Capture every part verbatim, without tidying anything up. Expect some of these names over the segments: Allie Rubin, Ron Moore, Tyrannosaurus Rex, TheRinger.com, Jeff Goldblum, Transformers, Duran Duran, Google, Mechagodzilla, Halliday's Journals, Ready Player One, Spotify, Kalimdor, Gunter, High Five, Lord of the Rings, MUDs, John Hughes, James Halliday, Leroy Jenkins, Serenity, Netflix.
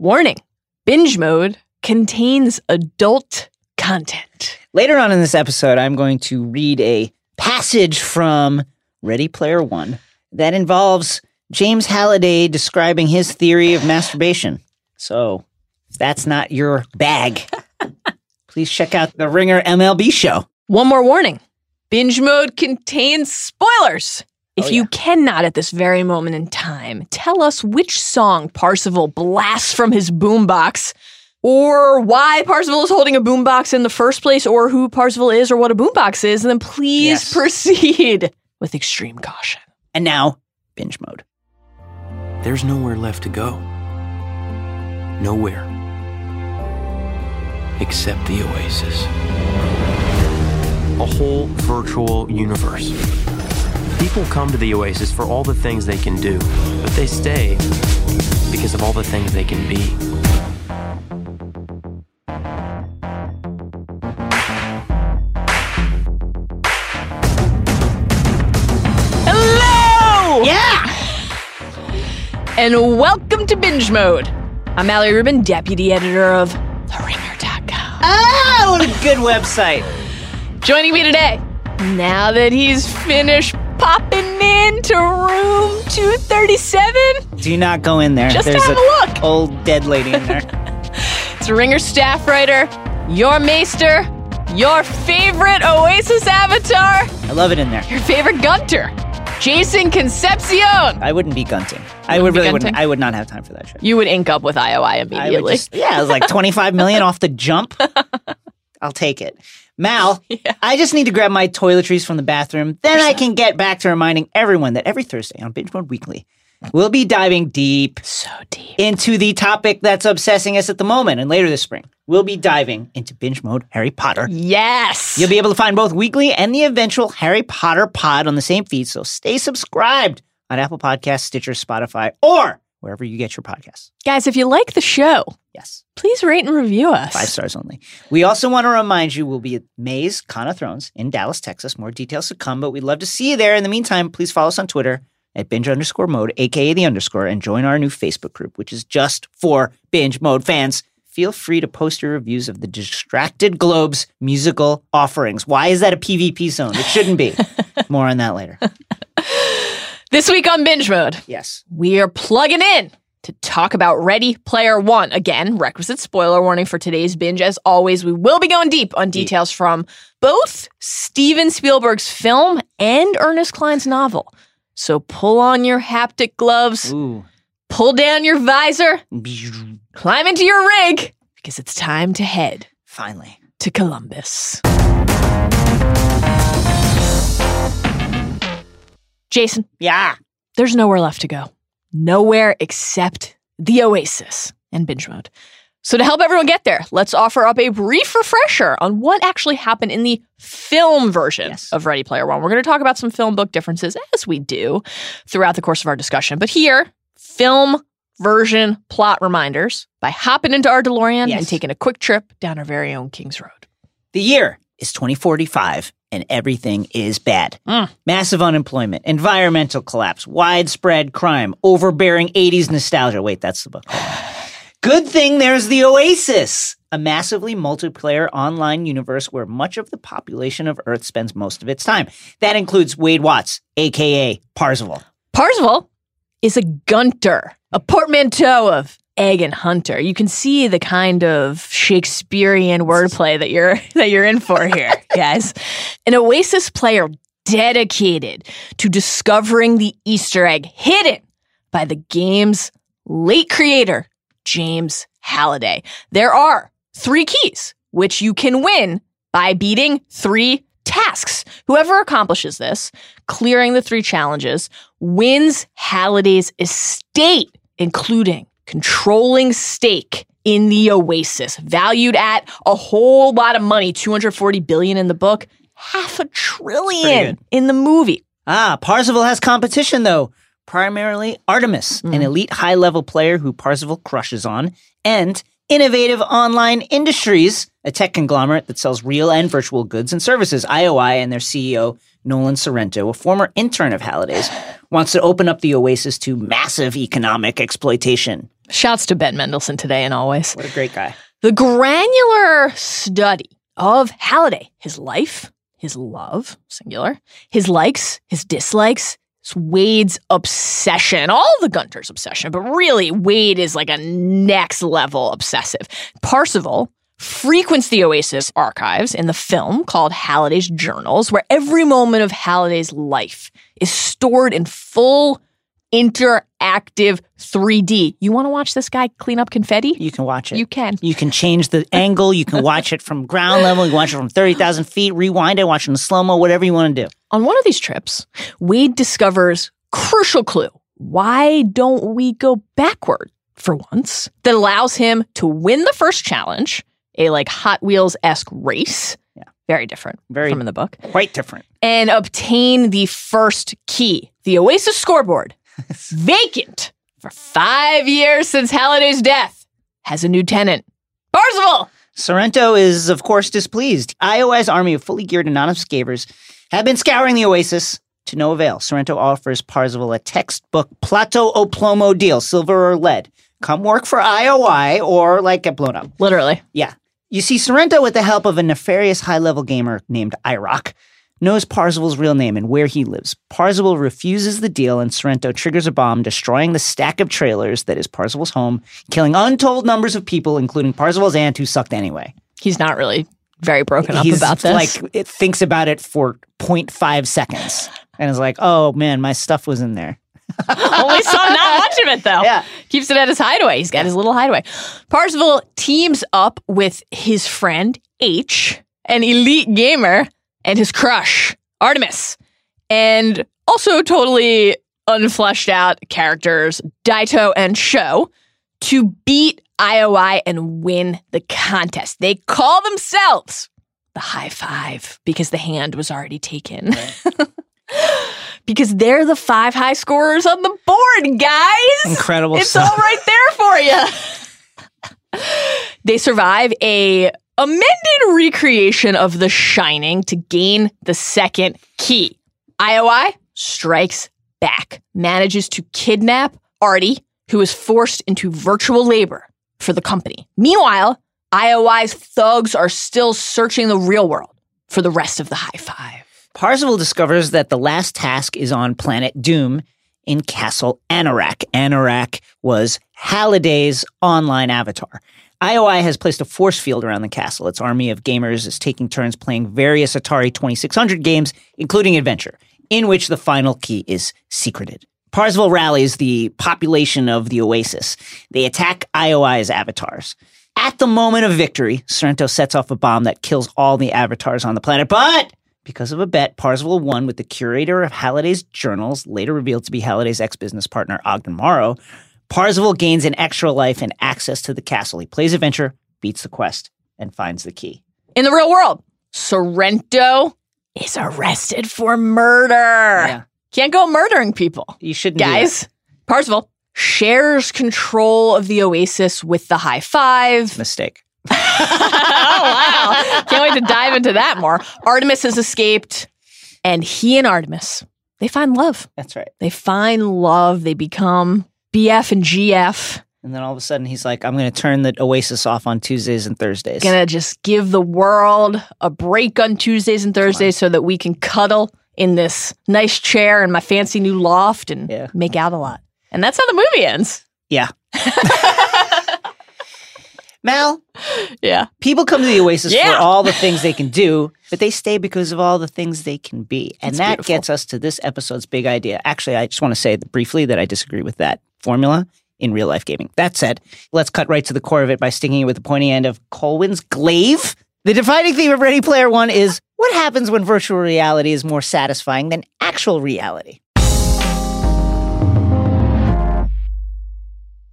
Warning, binge mode contains adult content. Later on in this episode, I'm going to read a passage from Ready Player One that involves James Halliday describing his theory of masturbation. So if that's not your bag, please check out the Ringer M L B show. One more warning. Binge mode contains spoilers. If oh, yeah. you cannot at this very moment in time tell us which song Parzival blasts from his boombox, or why Parzival is holding a boombox in the first place, or who Parzival is or what a boombox is, then please yes. proceed with extreme caution. And now, binge mode. There's nowhere left to go. Nowhere. Except the Oasis. A whole virtual universe. People come to the Oasis for all the things they can do, but they stay because of all the things they can be. Hello! Yeah! And welcome to Binge Mode. I'm Allie Rubin, deputy editor of the ringer dot com. Oh, what a good website. Joining me today, now that he's finished popping into room two thirty-seven. Do not go in there. Just There's have a look. Old dead lady in there. It's Ringer staff writer, your maester, your favorite Oasis avatar. I love it in there. Your favorite Gunter, Jason Concepcion. I wouldn't be gunting. I would really wouldn't. I would not have time for that shit. You would ink up with I O I immediately. I would just, yeah, it was like twenty-five million off the jump. I'll take it. Mal, yeah. I just need to grab my toiletries from the bathroom. Then I can get back to reminding everyone that every Thursday on Binge Mode Weekly, we'll be diving deep, so deep into the topic that's obsessing us at the moment. And later this spring, we'll be diving into Binge Mode Harry Potter. Yes! You'll be able to find both Weekly and the eventual Harry Potter pod on the same feed, so stay subscribed on Apple Podcasts, Stitcher, Spotify, or wherever you get your podcasts. Guys, if you like the show, yes, please rate and review us. Five stars only. We also want to remind you we'll be at May's Con of Thrones in Dallas, Texas. More details to come, but we'd love to see you there. In the meantime, please follow us on Twitter at binge underscore mode, a k a the underscore, and join our new Facebook group, which is just for Binge Mode fans. Feel free to post your reviews of the Distracted Globe's musical offerings. Why is that a P V P zone? It shouldn't be. More on that later. This week on Binge Mode, yes, we are plugging in to talk about Ready Player One. Again, requisite spoiler warning for today's binge. As always, we will be going deep on details from both Steven Spielberg's film and Ernest Cline's novel. So pull on your haptic gloves, ooh, pull down your visor, climb into your rig, because it's time to head, finally, to Columbus. Jason. Yeah. There's nowhere left to go. Nowhere except the Oasis and Binge Mode. So to help everyone get there, let's offer up a brief refresher on what actually happened in the film version yes. of Ready Player One. We're going to talk about some film book differences, as we do, throughout the course of our discussion. But here, film version plot reminders by hopping into our DeLorean yes. and taking a quick trip down our very own King's Road. The year is twenty forty-five. And everything is bad. Mm. Massive unemployment, environmental collapse, widespread crime, overbearing eighties nostalgia. Wait, that's the book. Good thing there's the Oasis, a massively multiplayer online universe where much of the population of Earth spends most of its time. That includes Wade Watts, a k a. Parzival. Parzival is a Gunter, a portmanteau of egg and hunter. You can see the kind of Shakespearean wordplay that you're that you're in for here, guys. An Oasis player dedicated to discovering the Easter egg hidden by the game's late creator, James Halliday. There are three keys, which you can win by beating three tasks. Whoever accomplishes this, clearing the three challenges, wins Halliday's estate, including controlling stake in the Oasis, valued at a whole lot of money, two hundred forty billion dollars in the book, half a trillion in the movie. Ah, Parzival has competition, though. Primarily Artemis, mm. an elite high-level player who Parzival crushes on, and Innovative Online Industries, a tech conglomerate that sells real and virtual goods and services. I O I and their C E O, Nolan Sorrento, a former intern of Halliday's, wants to open up the Oasis to massive economic exploitation. Shouts to Ben Mendelsohn today and always. What a great guy. The granular study of Halliday, his life, his love, singular, his likes, his dislikes, it's Wade's obsession, all the Gunters' obsession, but really Wade is like a next level obsessive. Parzival frequents the Oasis archives in the film called Halliday's Journals, where every moment of Halliday's life is stored in full interactive three D. You want to watch this guy clean up confetti? You can watch it. You can. You can change the angle. You can watch it from ground level. You can watch it from thirty thousand feet. Rewind it. Watch it in slow-mo. Whatever you want to do. On one of these trips, Wade discovers crucial clue. Why don't we go backward for once? That allows him to win the first challenge, a like Hot Wheels-esque race. Yeah. Very different Very from in the book. Quite different. And obtain the first key, the Oasis scoreboard. Vacant for five years since Halliday's death, has a new tenant. Parzival! Sorrento is, of course, displeased. I O I's army of fully geared anonymous scavers have been scouring the Oasis to no avail. Sorrento offers Parzival a textbook plato o plomo deal, silver or lead. Come work for I O I or, like, get blown up. Literally. Yeah. You see, Sorrento, with the help of a nefarious high-level gamer named I R O C, knows Parzival's real name and where he lives. Parzival refuses the deal, and Sorrento triggers a bomb, destroying the stack of trailers that is Parzival's home, killing untold numbers of people, including Parzival's aunt, who sucked anyway. He's not really very broken up He's about this. He's like, it thinks about it for zero point five seconds, and is like, oh, man, my stuff was in there. Only saw not much of it, though. Yeah. Keeps it at his hideaway. He's got his little hideaway. Parzival teams up with his friend, H, an elite gamer, and his crush, Artemis, and also totally unfleshed out characters, Daito and Sho, to beat I O I and win the contest. They call themselves the High Five because the hand was already taken. Because they're the five high scorers on the board, guys. Incredible stuff. It's all right there for you. They survive a amended recreation of The Shining to gain the second key. I O I strikes back, manages to kidnap Artie, who is forced into virtual labor for the company. Meanwhile, I O I's thugs are still searching the real world for the rest of the High Five. Parzival discovers that the last task is on Planet Doom in Castle Anorak. Anorak was Halliday's online avatar. I O I has placed a force field around the castle. Its army of gamers is taking turns playing various Atari twenty-six hundred games, including Adventure, in which the final key is secreted. Parzival rallies the population of the Oasis. They attack I O I's avatars. At the moment of victory, Sorrento sets off a bomb that kills all the avatars on the planet, but because of a bet, Parzival won with the curator of Halliday's Journals, later revealed to be Halliday's ex-business partner, Ogden Morrow. Parzival gains an extra life and access to the castle. He plays Adventure, beats the quest, and finds the key. In the real world, Sorrento is arrested for murder. Yeah. Can't go murdering people. You shouldn't, guys. Parzival shares control of the Oasis with the High Five. Mistake. Oh, wow. Can't wait to dive into that more. Artemis has escaped, and he and Artemis, they find love. That's right. They find love. They become B F and G F. And then all of a sudden he's like, I'm going to turn the Oasis off on Tuesdays and Thursdays. Going to just give the world a break on Tuesdays and Thursdays so that we can cuddle in this nice chair in my fancy new loft and yeah. make out a lot. And that's how the movie ends. Yeah. Mal? Yeah. People come to the Oasis yeah. for all the things they can do, but they stay because of all the things they can be. And that's that beautiful. Gets us to this episode's big idea. Actually, I just want to say that briefly that I disagree with that formula in real life gaming. That said, let's cut right to the core of it by sticking it with the pointy end of Colwyn's glaive. The defining theme of Ready Player One is what happens when virtual reality is more satisfying than actual reality?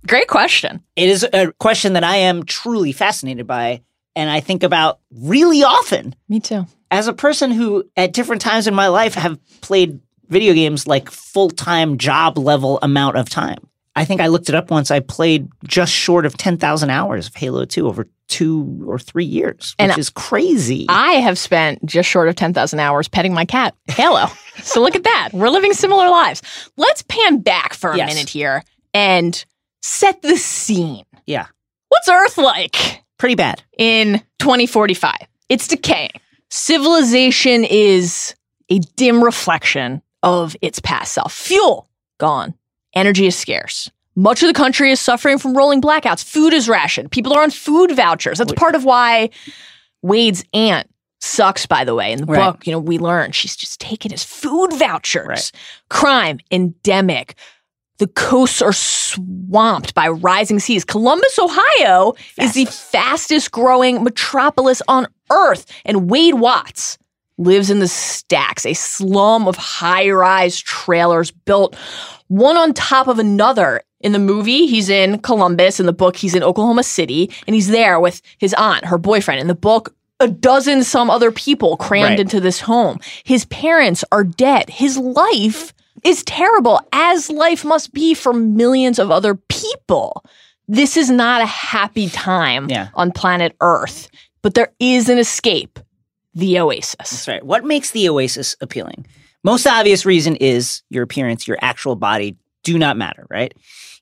Great question. It is a question that I am truly fascinated by, and I think about really often. Me too. As a person who, at different times in my life, have played video games like full-time job-level amount of time. I think I looked it up once. I played just short of ten thousand hours of Halo two over two or three years, which and is crazy. I have spent just short of ten thousand hours petting my cat, Halo. So look at that. We're living similar lives. Let's pan back for a yes. minute here and set the scene. Yeah. What's Earth like? Pretty bad. In twenty forty-five. It's decaying. Civilization is a dim reflection of its past self. Fuel, gone. Energy is scarce. Much of the country is suffering from rolling blackouts. Food is rationed. People are on food vouchers. That's part of why Wade's aunt sucks, by the way. In the right. book, you know, we learn she's just taken his food vouchers. Right. Crime, endemic. The coasts are swamped by rising seas. Columbus, Ohio fastest. is the fastest growing metropolis on Earth. And Wade Watts lives in the stacks, a slum of high-rise trailers built one on top of another. In the movie, he's in Columbus. In the book, he's in Oklahoma City. And he's there with his aunt, her boyfriend. In the book, a dozen some other people crammed right. into this home. His parents are dead. His life is terrible, as life must be for millions of other people. This is not a happy time yeah. on planet Earth, but there is an escape, the Oasis. That's right. What makes the Oasis appealing? Most obvious reason is your appearance, your actual body do not matter, right?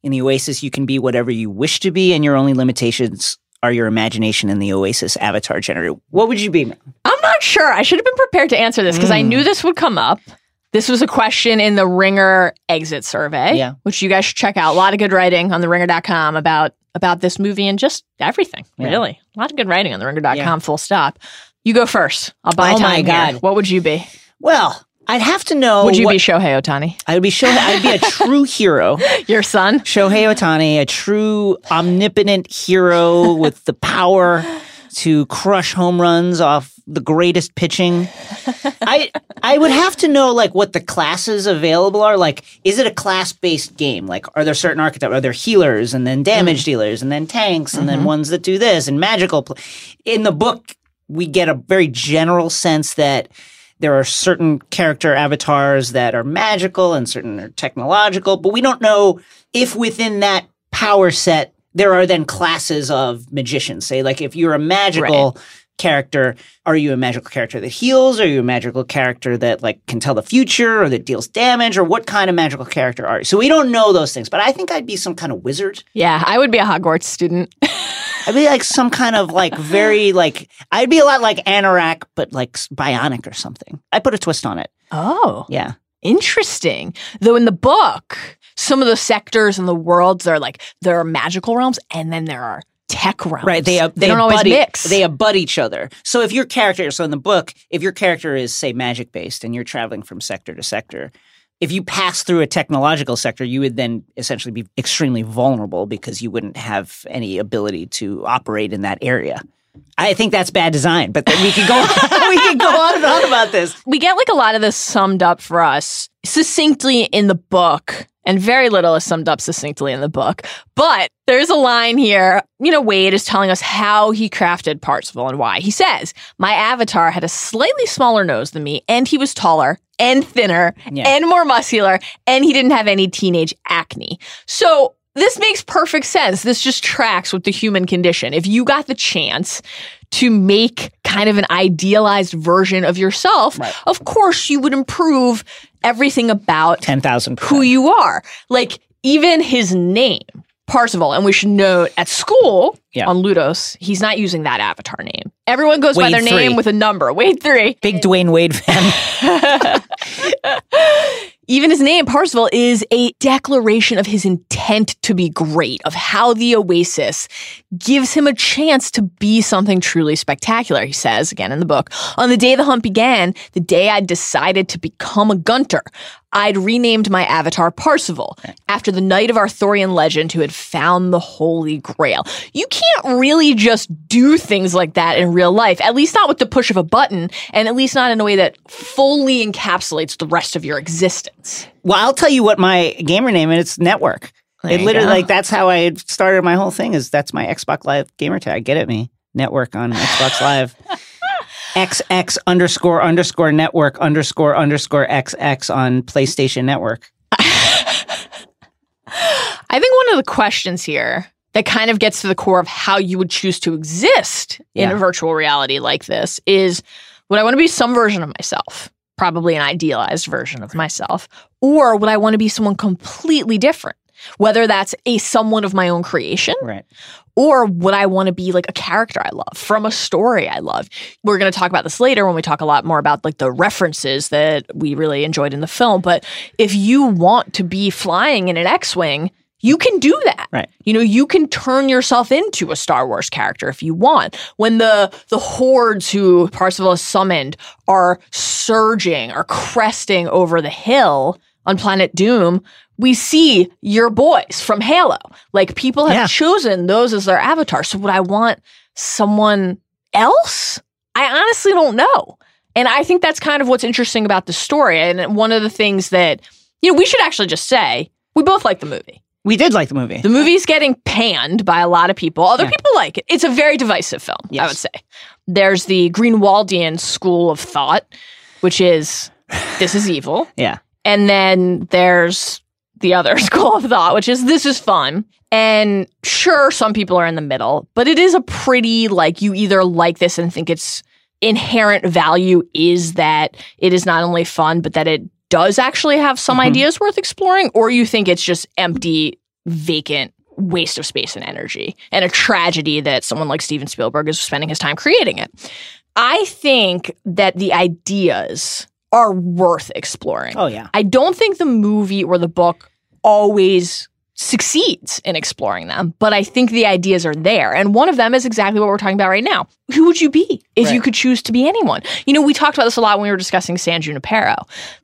In the Oasis, you can be whatever you wish to be, and your only limitations are your imagination and the Oasis avatar generator. What would you be? I'm not sure. I should have been prepared to answer this because mm. I knew this would come up. This was a question in the Ringer exit survey, yeah. which you guys should check out. A lot of good writing on the ringer dot com about, about this movie and just everything, yeah. really. A lot of good writing on the ringer dot com, yeah. full stop. You go first. I'll buy oh time my God. Here. What would you be? Well, I'd have to know. Would you what, be Shohei Otani? I would be Shohei. I'd be a true hero. Your son? Shohei Otani, a true omnipotent hero with the power to crush home runs off the greatest pitching. I I would have to know, like, what the classes available are. Like, is it a class-based game? Like, are there certain archetypes? Are there healers and then damage mm. dealers and then tanks and mm-hmm. then ones that do this and magical? Pl- In the book, we get a very general sense that there are certain character avatars that are magical and certain are technological, but we don't know if within that power set there are then classes of magicians. Say, like, if you're a magical right. character, are you a magical character that heals? Are you a magical character that, like, can tell the future or that deals damage? Or what kind of magical character are you? So we don't know those things, but I think I'd be some kind of wizard. Yeah, I would be a Hogwarts student. I'd be like some kind of like very like, I'd be a lot like Anorak, but like bionic or something. I put a twist on it. Oh. Yeah. Interesting. Though in the book, some of the sectors and the worlds are like, there are magical realms and then there are tech realms. Right. They, uh, they, they don't always mix. They abut each other. So if your character, so in the book, if your character is, say, magic based and you're traveling from sector to sector, if you pass through a technological sector, you would then essentially be extremely vulnerable because you wouldn't have any ability to operate in that area. I think that's bad design, but then we could go we could go on and on about this. We get like a lot of this summed up for us succinctly in the book, and very little is summed up succinctly in the book. But there's a line here, you know, Wade is telling us how he crafted Parzival and why. He says, "My avatar had a slightly smaller nose than me, and he was taller and thinner yeah. and more muscular, and he didn't have any teenage acne." So this makes perfect sense. This just tracks with the human condition. If you got the chance to make kind of an idealized version of yourself, right. of course you would improve everything about ten thousand percent who you are. Like, even his name, Parzival, and we should note at school yeah. on Ludos, he's not using that avatar name. Everyone goes Wade by their three. Name with a number. Wade three. Big Dwayne Wade fan. Even his name, Parzival, is a declaration of his intent to be great, of how the Oasis gives him a chance to be something truly spectacular, he says, again in the book. "On the day the hunt began, the day I decided to become a gunter, I'd renamed my avatar Parzival okay. after the knight of Arthurian legend who had found the Holy Grail." You can't really just do things like that in real life, at least not with the push of a button, and at least not in a way that fully encapsulates the rest of your existence. Well, I'll tell you what my gamer name is. It's Network. There it literally, like, that's how I started my whole thing is that's my Xbox Live gamer tag. Get at me. Network on Xbox Live. X X underscore underscore network underscore underscore X X on PlayStation Network. I think one of the questions here that kind of gets to the core of how you would choose to exist yeah. in a virtual reality like this is, would I want to be some version of myself? Probably an idealized version of myself, or would I want to be someone completely different? whether that's a someone of my own creation, right, or would I want to be like a character I love from a story I love. We're going to talk about this later when we talk a lot more about like the references that we really enjoyed in the film. But if you want to be flying in an X-Wing, you can do that. Right. You know, you can turn yourself into a Star Wars character if you want. When the the hordes who Parzival has summoned are surging or cresting over the hill on Planet Doom, we see your boys from Halo. Like, people have yeah. chosen those as their avatar. So would I want someone else? I honestly don't know. And I think that's kind of what's interesting about the story. And one of the things that, you know, we should actually just say, we both like the movie. We did like the movie. The movie's getting panned by a lot of people. Other yeah. people like it. It's a very divisive film, yes. I would say. There's the Greenwaldian school of thought, which is, this is evil. Yeah. And then there's the other school of thought, which is, this is fun. And sure, some people are in the middle, but it is a pretty, like, you either like this and think its inherent value is that it is not only fun, but that it does actually have some mm-hmm. ideas worth exploring, or you think it's just empty, vacant waste of space and energy and a tragedy that someone like Steven Spielberg is spending his time creating it. I think that the ideas are worth exploring. Oh, yeah. I don't think the movie or the book always succeeds in exploring them, but I think the ideas are there. And one of them is exactly what we're talking about right now. Who would you be if right. you could choose to be anyone? You know, we talked about this a lot when we were discussing San Junipero.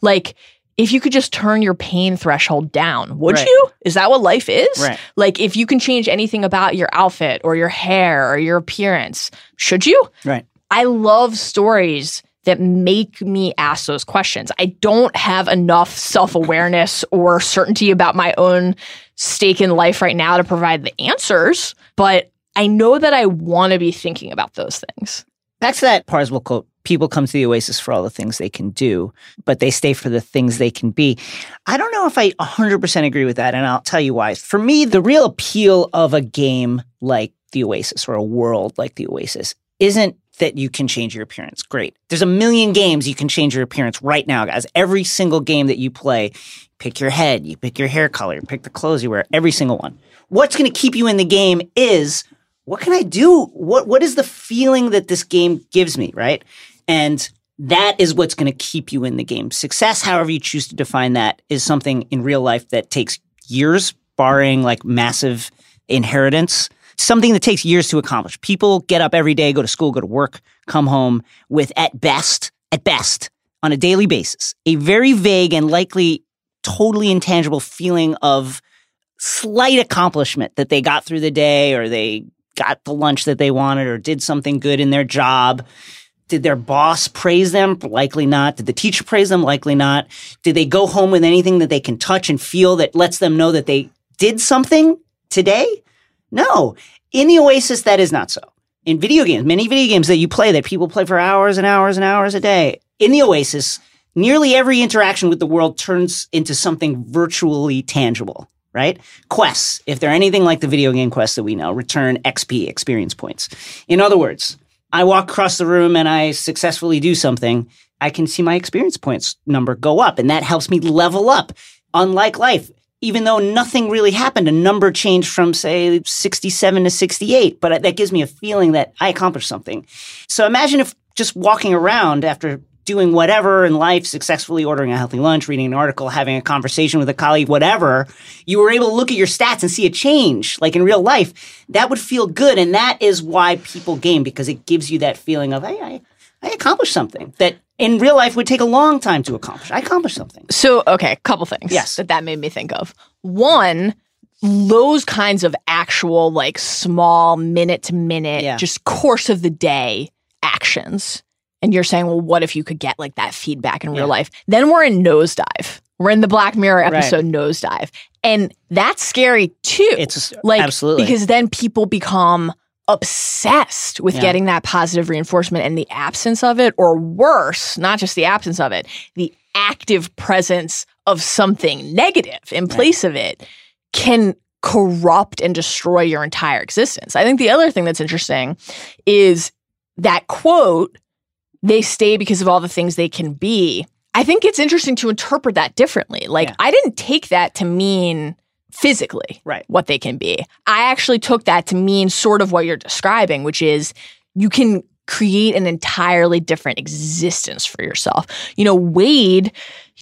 Like, if you could just turn your pain threshold down, would right. you? Is that what life is? Right. Like, if you can change anything about your outfit or your hair or your appearance, should you? Right. I love stories that make me ask those questions. I don't have enough self-awareness or certainty about my own stake in life right now to provide the answers, but I know that I want to be thinking about those things. Back to that Parzival quote, people come to the Oasis for all the things they can do, but they stay for the things they can be. I don't know if I one hundred percent agree with that, and I'll tell you why. For me, the real appeal of a game like the Oasis or a world like the Oasis isn't that you can change your appearance. Great. There's a million games you can change your appearance right now, guys. Every single game that you play, pick your head, you pick your hair color, you pick the clothes you wear, every single one. What's going to keep you in the game is, what can I do? What What is the feeling that this game gives me, right? And that is what's going to keep you in the game. Success, however you choose to define that, is something in real life that takes years, barring like massive inheritance. Something that takes years to accomplish. People get up every day, go to school, go to work, come home with at best, at best, on a daily basis, a very vague and likely totally intangible feeling of slight accomplishment that they got through the day, or they got the lunch that they wanted, or did something good in their job. Did their boss praise them? Likely not. Did the teacher praise them? Likely not. Did they go home with anything that they can touch and feel that lets them know that they did something today? No. In the Oasis, that is not so. In video games, many video games that you play that people play for hours and hours and hours a day, in the Oasis, nearly every interaction with the world turns into something virtually tangible, right? Quests, if they're anything like the video game quests that we know, return X P, experience points. In other words, I walk across the room and I successfully do something, I can see my experience points number go up, and that helps me level up. Unlike life, even though nothing really happened, a number changed from, say, sixty-seven to sixty-eight, but that gives me a feeling that I accomplished something. So imagine if just walking around after doing whatever in life, successfully ordering a healthy lunch, reading an article, having a conversation with a colleague, whatever, you were able to look at your stats and see a change, like in real life. That would feel good, and that is why people game, because it gives you that feeling of, hey, I, I accomplished something that in real life would take a long time to accomplish. I accomplished something. So, okay, a couple things yes. that that made me think of. One, those kinds of actual, like, small minute-to-minute, yeah. just course of the day actions. And you're saying, well, what if you could get, like, that feedback in yeah. real life? Then we're in Nosedive. We're in the Black Mirror episode right. Nosedive. And that's scary, too. It's like, absolutely. Because then people become obsessed with yeah. getting that positive reinforcement and the absence of it, or worse, not just the absence of it, the active presence of something negative in place right. of it can corrupt and destroy your entire existence. I think the other thing that's interesting is that quote, they stay because of all the things they can be. I think it's interesting to interpret that differently. Like, yeah. I didn't take that to mean physically right. what they can be. I actually took that to mean sort of what you're describing, which is you can create an entirely different existence for yourself. You know, Wade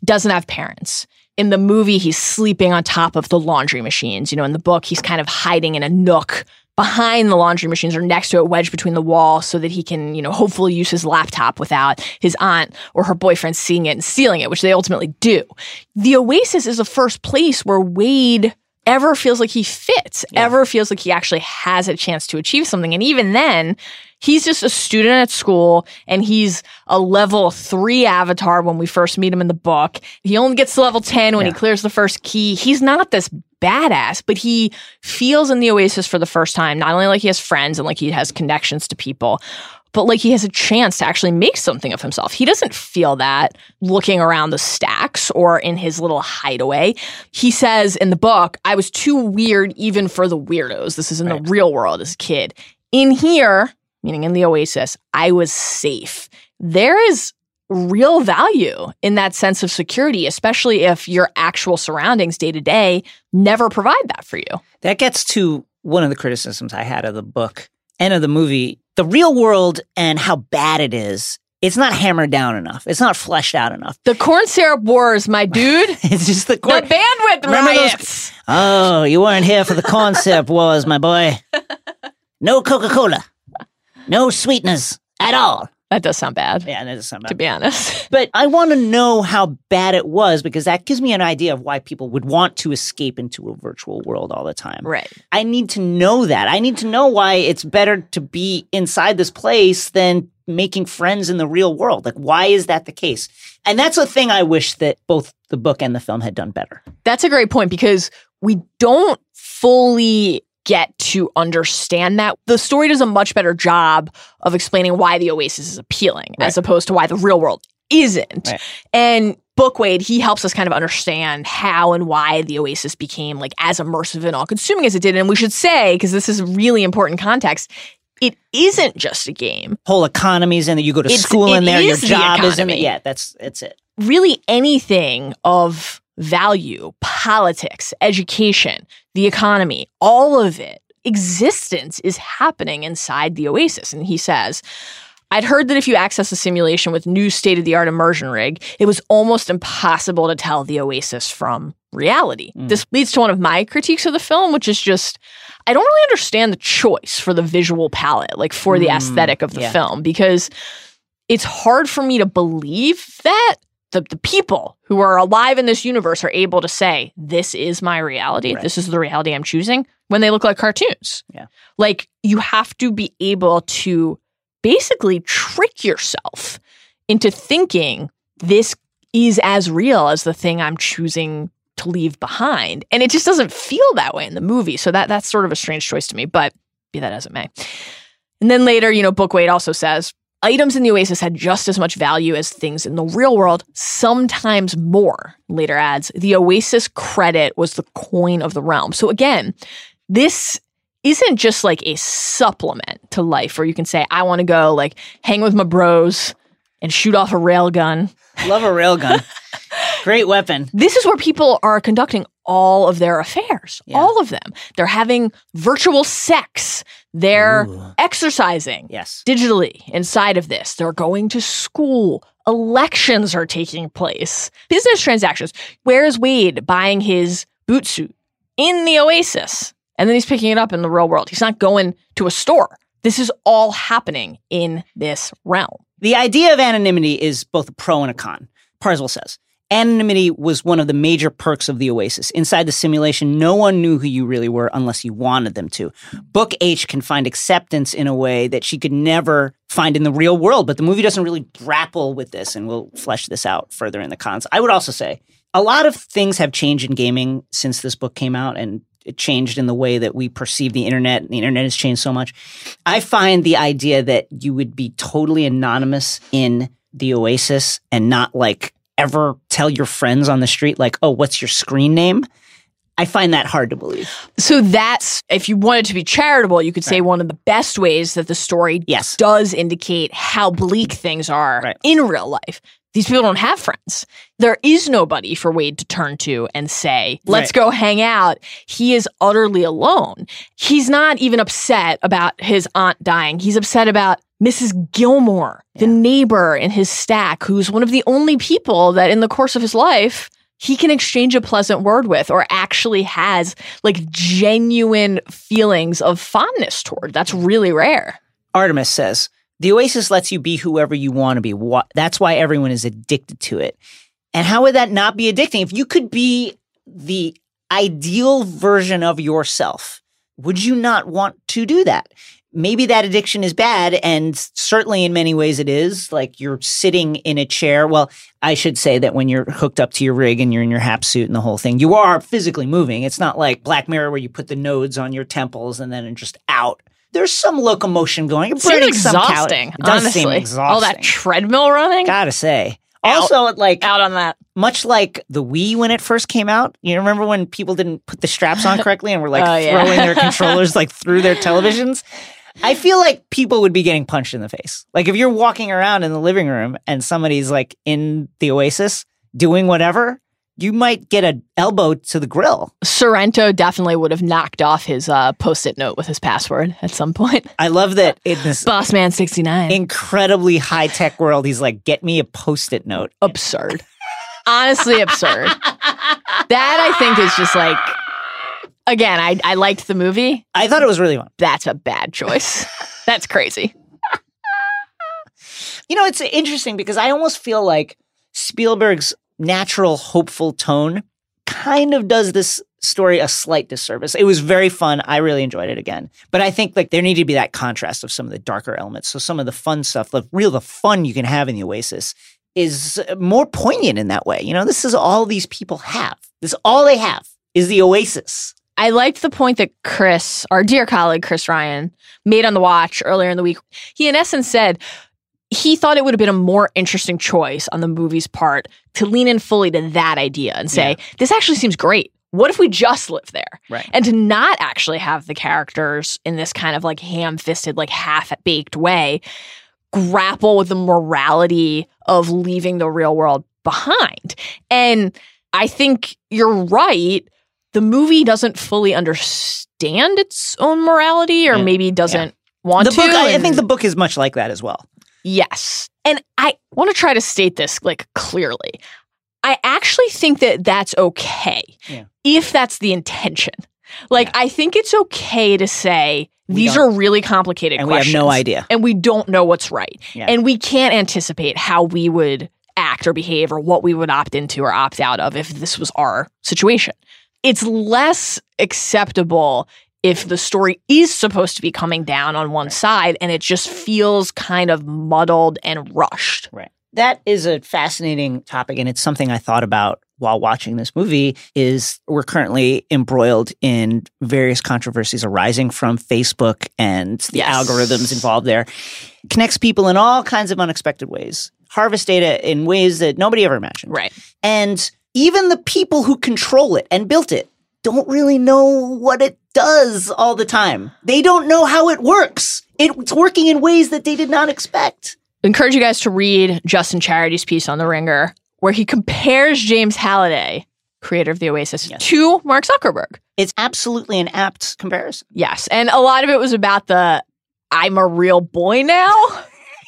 doesn't have parents. In the movie, he's sleeping on top of the laundry machines. You know, in the book, he's kind of hiding in a nook behind the laundry machines or next to it, wedged between the walls so that he can, you know, hopefully use his laptop without his aunt or her boyfriend seeing it and stealing it, which they ultimately do. The Oasis is the first place where Wade ever feels like he fits, yeah. ever feels like he actually has a chance to achieve something. And even then, he's just a student at school, and he's a level three avatar when we first meet him in the book. He only gets to level ten when yeah. he clears the first key. He's not this badass, but he feels in the Oasis for the first time, not only like he has friends and like he has connections to people, but like he has a chance to actually make something of himself. He doesn't feel that looking around the stacks or in his little hideaway. He says in the book, I was too weird even for the weirdos. This is in right. the real world as a kid. In here, meaning in the Oasis, I was safe. There is real value in that sense of security, especially if your actual surroundings day to day never provide that for you. That gets to one of the criticisms I had of the book and of the movie. The real world and how bad it is, it's not hammered down enough. It's not fleshed out enough. The corn syrup wars, my dude. It's just the corn. The bandwidth Remember riots. Those... Oh, you weren't here for the corn syrup wars, my boy. No Coca-Cola. No sweeteners at all. That does sound bad. Yeah, that does sound bad. To be honest. But I want to know how bad it was because that gives me an idea of why people would want to escape into a virtual world all the time. Right. I need to know that. I need to know why it's better to be inside this place than making friends in the real world. Like, why is that the case? And that's a thing I wish that both the book and the film had done better. That's a great point because we don't fully get to understand that. The story does a much better job of explaining why the Oasis is appealing right. as opposed to why the real world isn't. Right. And Bookwade, he helps us kind of understand how and why the Oasis became like as immersive and all-consuming as it did. And we should say, because this is really important context, it isn't just a game. Whole economies in there. You go to it's, school in there. Your job is in it. Yeah, that's, that's it. Really anything of value, politics, education, the economy, all of it, existence is happening inside the Oasis. And he says, I'd heard that if you access a simulation with new state-of-the-art immersion rig, it was almost impossible to tell the Oasis from reality. Mm. This leads to one of my critiques of the film, which is just, I don't really understand the choice for the visual palette, like for mm. the aesthetic of the yeah. film, because it's hard for me to believe that The, the people who are alive in this universe are able to say, this is my reality. Right. This is the reality I'm choosing when they look like cartoons. Yeah. Like, you have to be able to basically trick yourself into thinking this is as real as the thing I'm choosing to leave behind. And it just doesn't feel that way in the movie. So that that's sort of a strange choice to me, but be that as it may. And then later, you know, Bookwade also says, items in the Oasis had just as much value as things in the real world, sometimes more, later adds. The Oasis credit was the coin of the realm. So again, this isn't just like a supplement to life where you can say, I want to go like hang with my bros and shoot off a railgun. Love a railgun. Great weapon. This is where people are conducting all of their affairs, yeah. all of them. They're having virtual sex. They're Ooh. exercising yes. digitally inside of this. They're going to school. Elections are taking place. Business transactions. Where is Wade buying his boot suit? In the Oasis. And then he's picking it up in the real world. He's not going to a store. This is all happening in this realm. The idea of anonymity is both a pro and a con. Parzival says, anonymity was one of the major perks of the Oasis. Inside the simulation, no one knew who you really were unless you wanted them to. Book H can find acceptance in a way that she could never find in the real world, but the movie doesn't really grapple with this, and we'll flesh this out further in the cons. I would also say a lot of things have changed in gaming since this book came out, and it changed in the way that we perceive the internet, and the internet has changed so much. I find the idea that you would be totally anonymous in the Oasis and not like ever tell your friends on the street, like, oh, what's your screen name? I find that hard to believe. So that's, if you wanted to be charitable, you could right. say one of the best ways that the story yes. does indicate how bleak things are right. in real life. These people don't have friends. There is nobody for Wade to turn to and say, let's right. go hang out. He is utterly alone. He's not even upset about his aunt dying. He's upset about Missus Gilmore, yeah. the neighbor in his stack, who's one of the only people that in the course of his life he can exchange a pleasant word with or actually has like genuine feelings of fondness toward. That's really rare. Artemis says, the Oasis lets you be whoever you want to be. That's why everyone is addicted to it. And how would that not be addicting? If you could be the ideal version of yourself, would you not want to do that? Maybe that addiction is bad, and certainly in many ways it is. Like you're sitting in a chair. Well, I should say that when you're hooked up to your rig and you're in your hap suit and the whole thing, you are physically moving. It's not like Black Mirror where you put the nodes on your temples and then it's just out. There's some locomotion going. It seems exhausting, it does honestly. Seem exhausting. All that treadmill running? Gotta say. Out, also, like out on that. Much like the Wii when it first came out. You remember when people didn't put the straps on correctly and were like oh, throwing yeah. their controllers like through their televisions? I feel like people would be getting punched in the face. Like if you're walking around in the living room and somebody's like in the Oasis doing whatever, you might get an elbow to the grill. Sorrento definitely would have knocked off his uh, post-it note with his password at some point. I love that in this Bossman sixty-nine incredibly high-tech world, he's like, get me a post-it note. Absurd. Honestly absurd. That, I think, is just like, again, I, I liked the movie. I thought it was really fun. That's a bad choice. That's crazy. You know, it's interesting because I almost feel like Spielberg's natural, hopeful tone kind of does this story a slight disservice. It was very fun. I really enjoyed it again. But I think like there needed to be that contrast of some of the darker elements. So some of the fun stuff, the real the fun you can have in the Oasis is more poignant in that way. You know, this is all these people have. This is all they have is the Oasis. I liked the point that Chris, our dear colleague Chris Ryan, made on The Watch earlier in the week. He in essence said, he thought it would have been a more interesting choice on the movie's part to lean in fully to that idea and say, yeah. this actually seems great. What if we just live there? Right. And to not actually have the characters in this kind of like ham-fisted, like half-baked way grapple with the morality of leaving the real world behind. And I think you're right. The movie doesn't fully understand its own morality or yeah. maybe doesn't yeah. want the to. Book, I, I think the book is much like that as well. Yes. And I want to try to state this like clearly. I actually think that that's okay yeah. if that's the intention. Like, yeah. I think it's okay to say these are really complicated and questions. And we have no idea. And we don't know what's right. Yeah. And we can't anticipate how we would act or behave or what we would opt into or opt out of if this was our situation. It's less acceptable if the story is supposed to be coming down on one right. side and it just feels kind of muddled and rushed. Right. That is a fascinating topic, and it's something I thought about while watching this movie. Is we're currently embroiled in various controversies arising from Facebook and the yes. algorithms involved there. Connects people in all kinds of unexpected ways. Harvest data in ways that nobody ever imagined. Right. And even the people who control it and built it don't really know what it does all the time. They don't know how it works. It, it's working in ways that they did not expect. I encourage you guys to read Justin Charity's piece on The Ringer, where he compares James Halliday, creator of the Oasis, yes. to Mark Zuckerberg. It's absolutely an apt comparison. Yes. And a lot of it was about the I'm a real boy now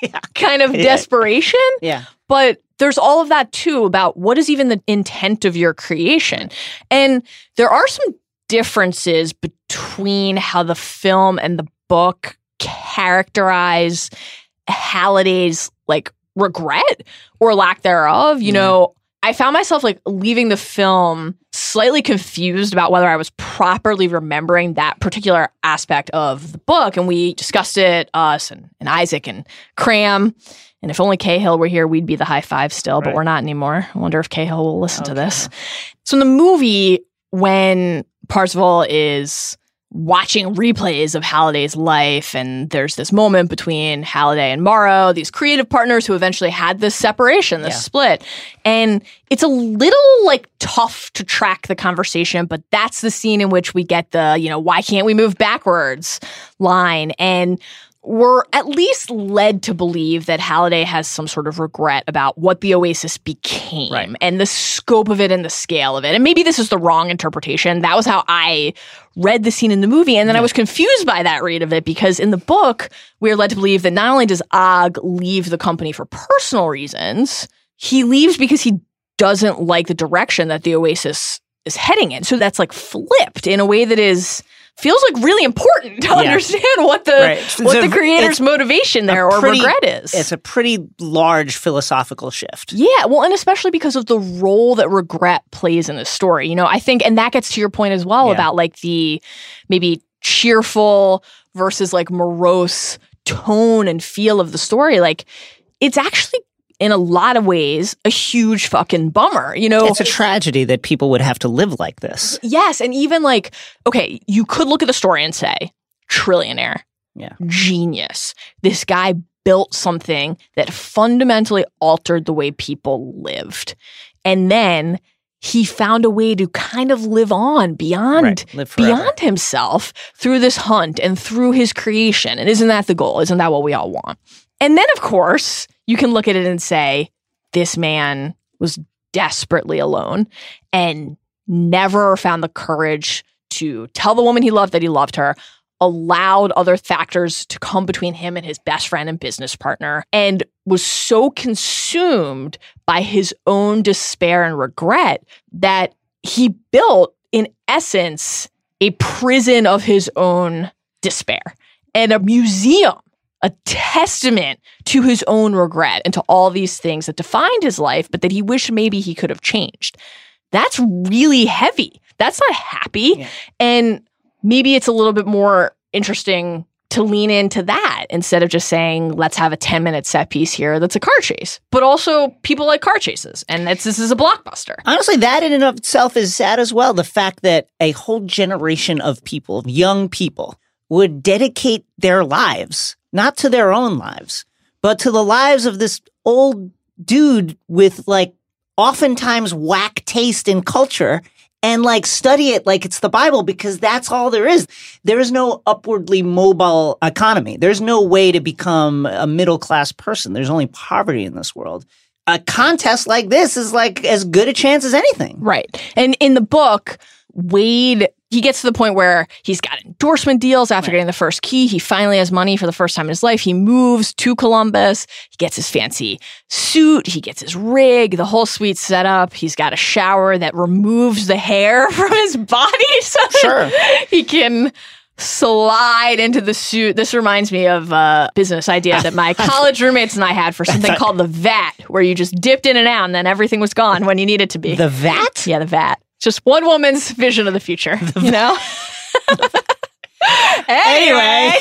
yeah. kind of yeah. desperation. Yeah. But there's all of that, too, about what is even the intent of your creation. And there are some differences between how the film and the book characterize Halliday's, like, regret or lack thereof. You know, I found myself, like, leaving the film slightly confused about whether I was properly remembering that particular aspect of the book. And we discussed it, us and, and Isaac and Cram. And if only Cahill were here, we'd be the high five still, right. but we're not anymore. I wonder if Cahill will listen okay. to this. So in the movie, when Parzival is watching replays of Halliday's life, and there's this moment between Halliday and Morrow, these creative partners who eventually had this separation, this yeah. split. And it's a little like tough to track the conversation, but that's the scene in which we get the, you know, why can't we move backwards line. And we're at least led to believe that Halliday has some sort of regret about what the Oasis became, right, and the scope of it and the scale of it. And maybe this is the wrong interpretation. That was how I read the scene in the movie, and then yeah. I was confused by that read of it, because in the book, we are led to believe that not only does Og leave the company for personal reasons, he leaves because he doesn't like the direction that the Oasis is heading in. So that's like flipped in a way that is... feels like really important to yeah. understand what the right. what so the creator's motivation there or pretty, regret is. It's a pretty large philosophical shift. Yeah, well, and especially because of the role that regret plays in this story. You know, I think, and that gets to your point as well yeah. about like the maybe cheerful versus like morose tone and feel of the story. Like, it's actually, in a lot of ways, a huge fucking bummer, you know? It's a tragedy that people would have to live like this. Yes, and even like, okay, you could look at the story and say, trillionaire, yeah, genius. This guy built something that fundamentally altered the way people lived. And then he found a way to kind of live on beyond right. live beyond himself through this hunt and through his creation. And isn't that the goal? Isn't that what we all want? And then, of course, you can look at it and say, this man was desperately alone and never found the courage to tell the woman he loved that he loved her, allowed other factors to come between him and his best friend and business partner, and was so consumed by his own despair and regret that he built, in essence, a prison of his own despair and a museum, a testament to his own regret and to all these things that defined his life, but that he wished maybe he could have changed. That's really heavy. That's not happy. Yeah. And maybe it's a little bit more interesting to lean into that instead of just saying, let's have a ten-minute set piece here that's a car chase. But also, people like car chases, and it's, this is a blockbuster. Honestly, that in and of itself is sad as well. The fact that a whole generation of people, of young people, would dedicate their lives not to their own lives, but to the lives of this old dude with, like, oftentimes whack taste in culture, and, like, study it like it's the Bible, because that's all there is. There is no upwardly mobile economy. There's no way to become a middle-class person. There's only poverty in this world. A contest like this is, like, as good a chance as anything. Right. And in the book, Wade... he gets to the point where he's got endorsement deals after right. getting the first key. He finally has money for the first time in his life. He moves to Columbus. He gets his fancy suit. He gets his rig, the whole suite set up. He's got a shower that removes the hair from his body so sure. that he can slide into the suit. This reminds me of a business idea that my college roommates and I had for something called the vat, where you just dipped in and out and then everything was gone when you needed to be. The vat? Yeah, the vat. Just one woman's vision of the future, you know? Anyway.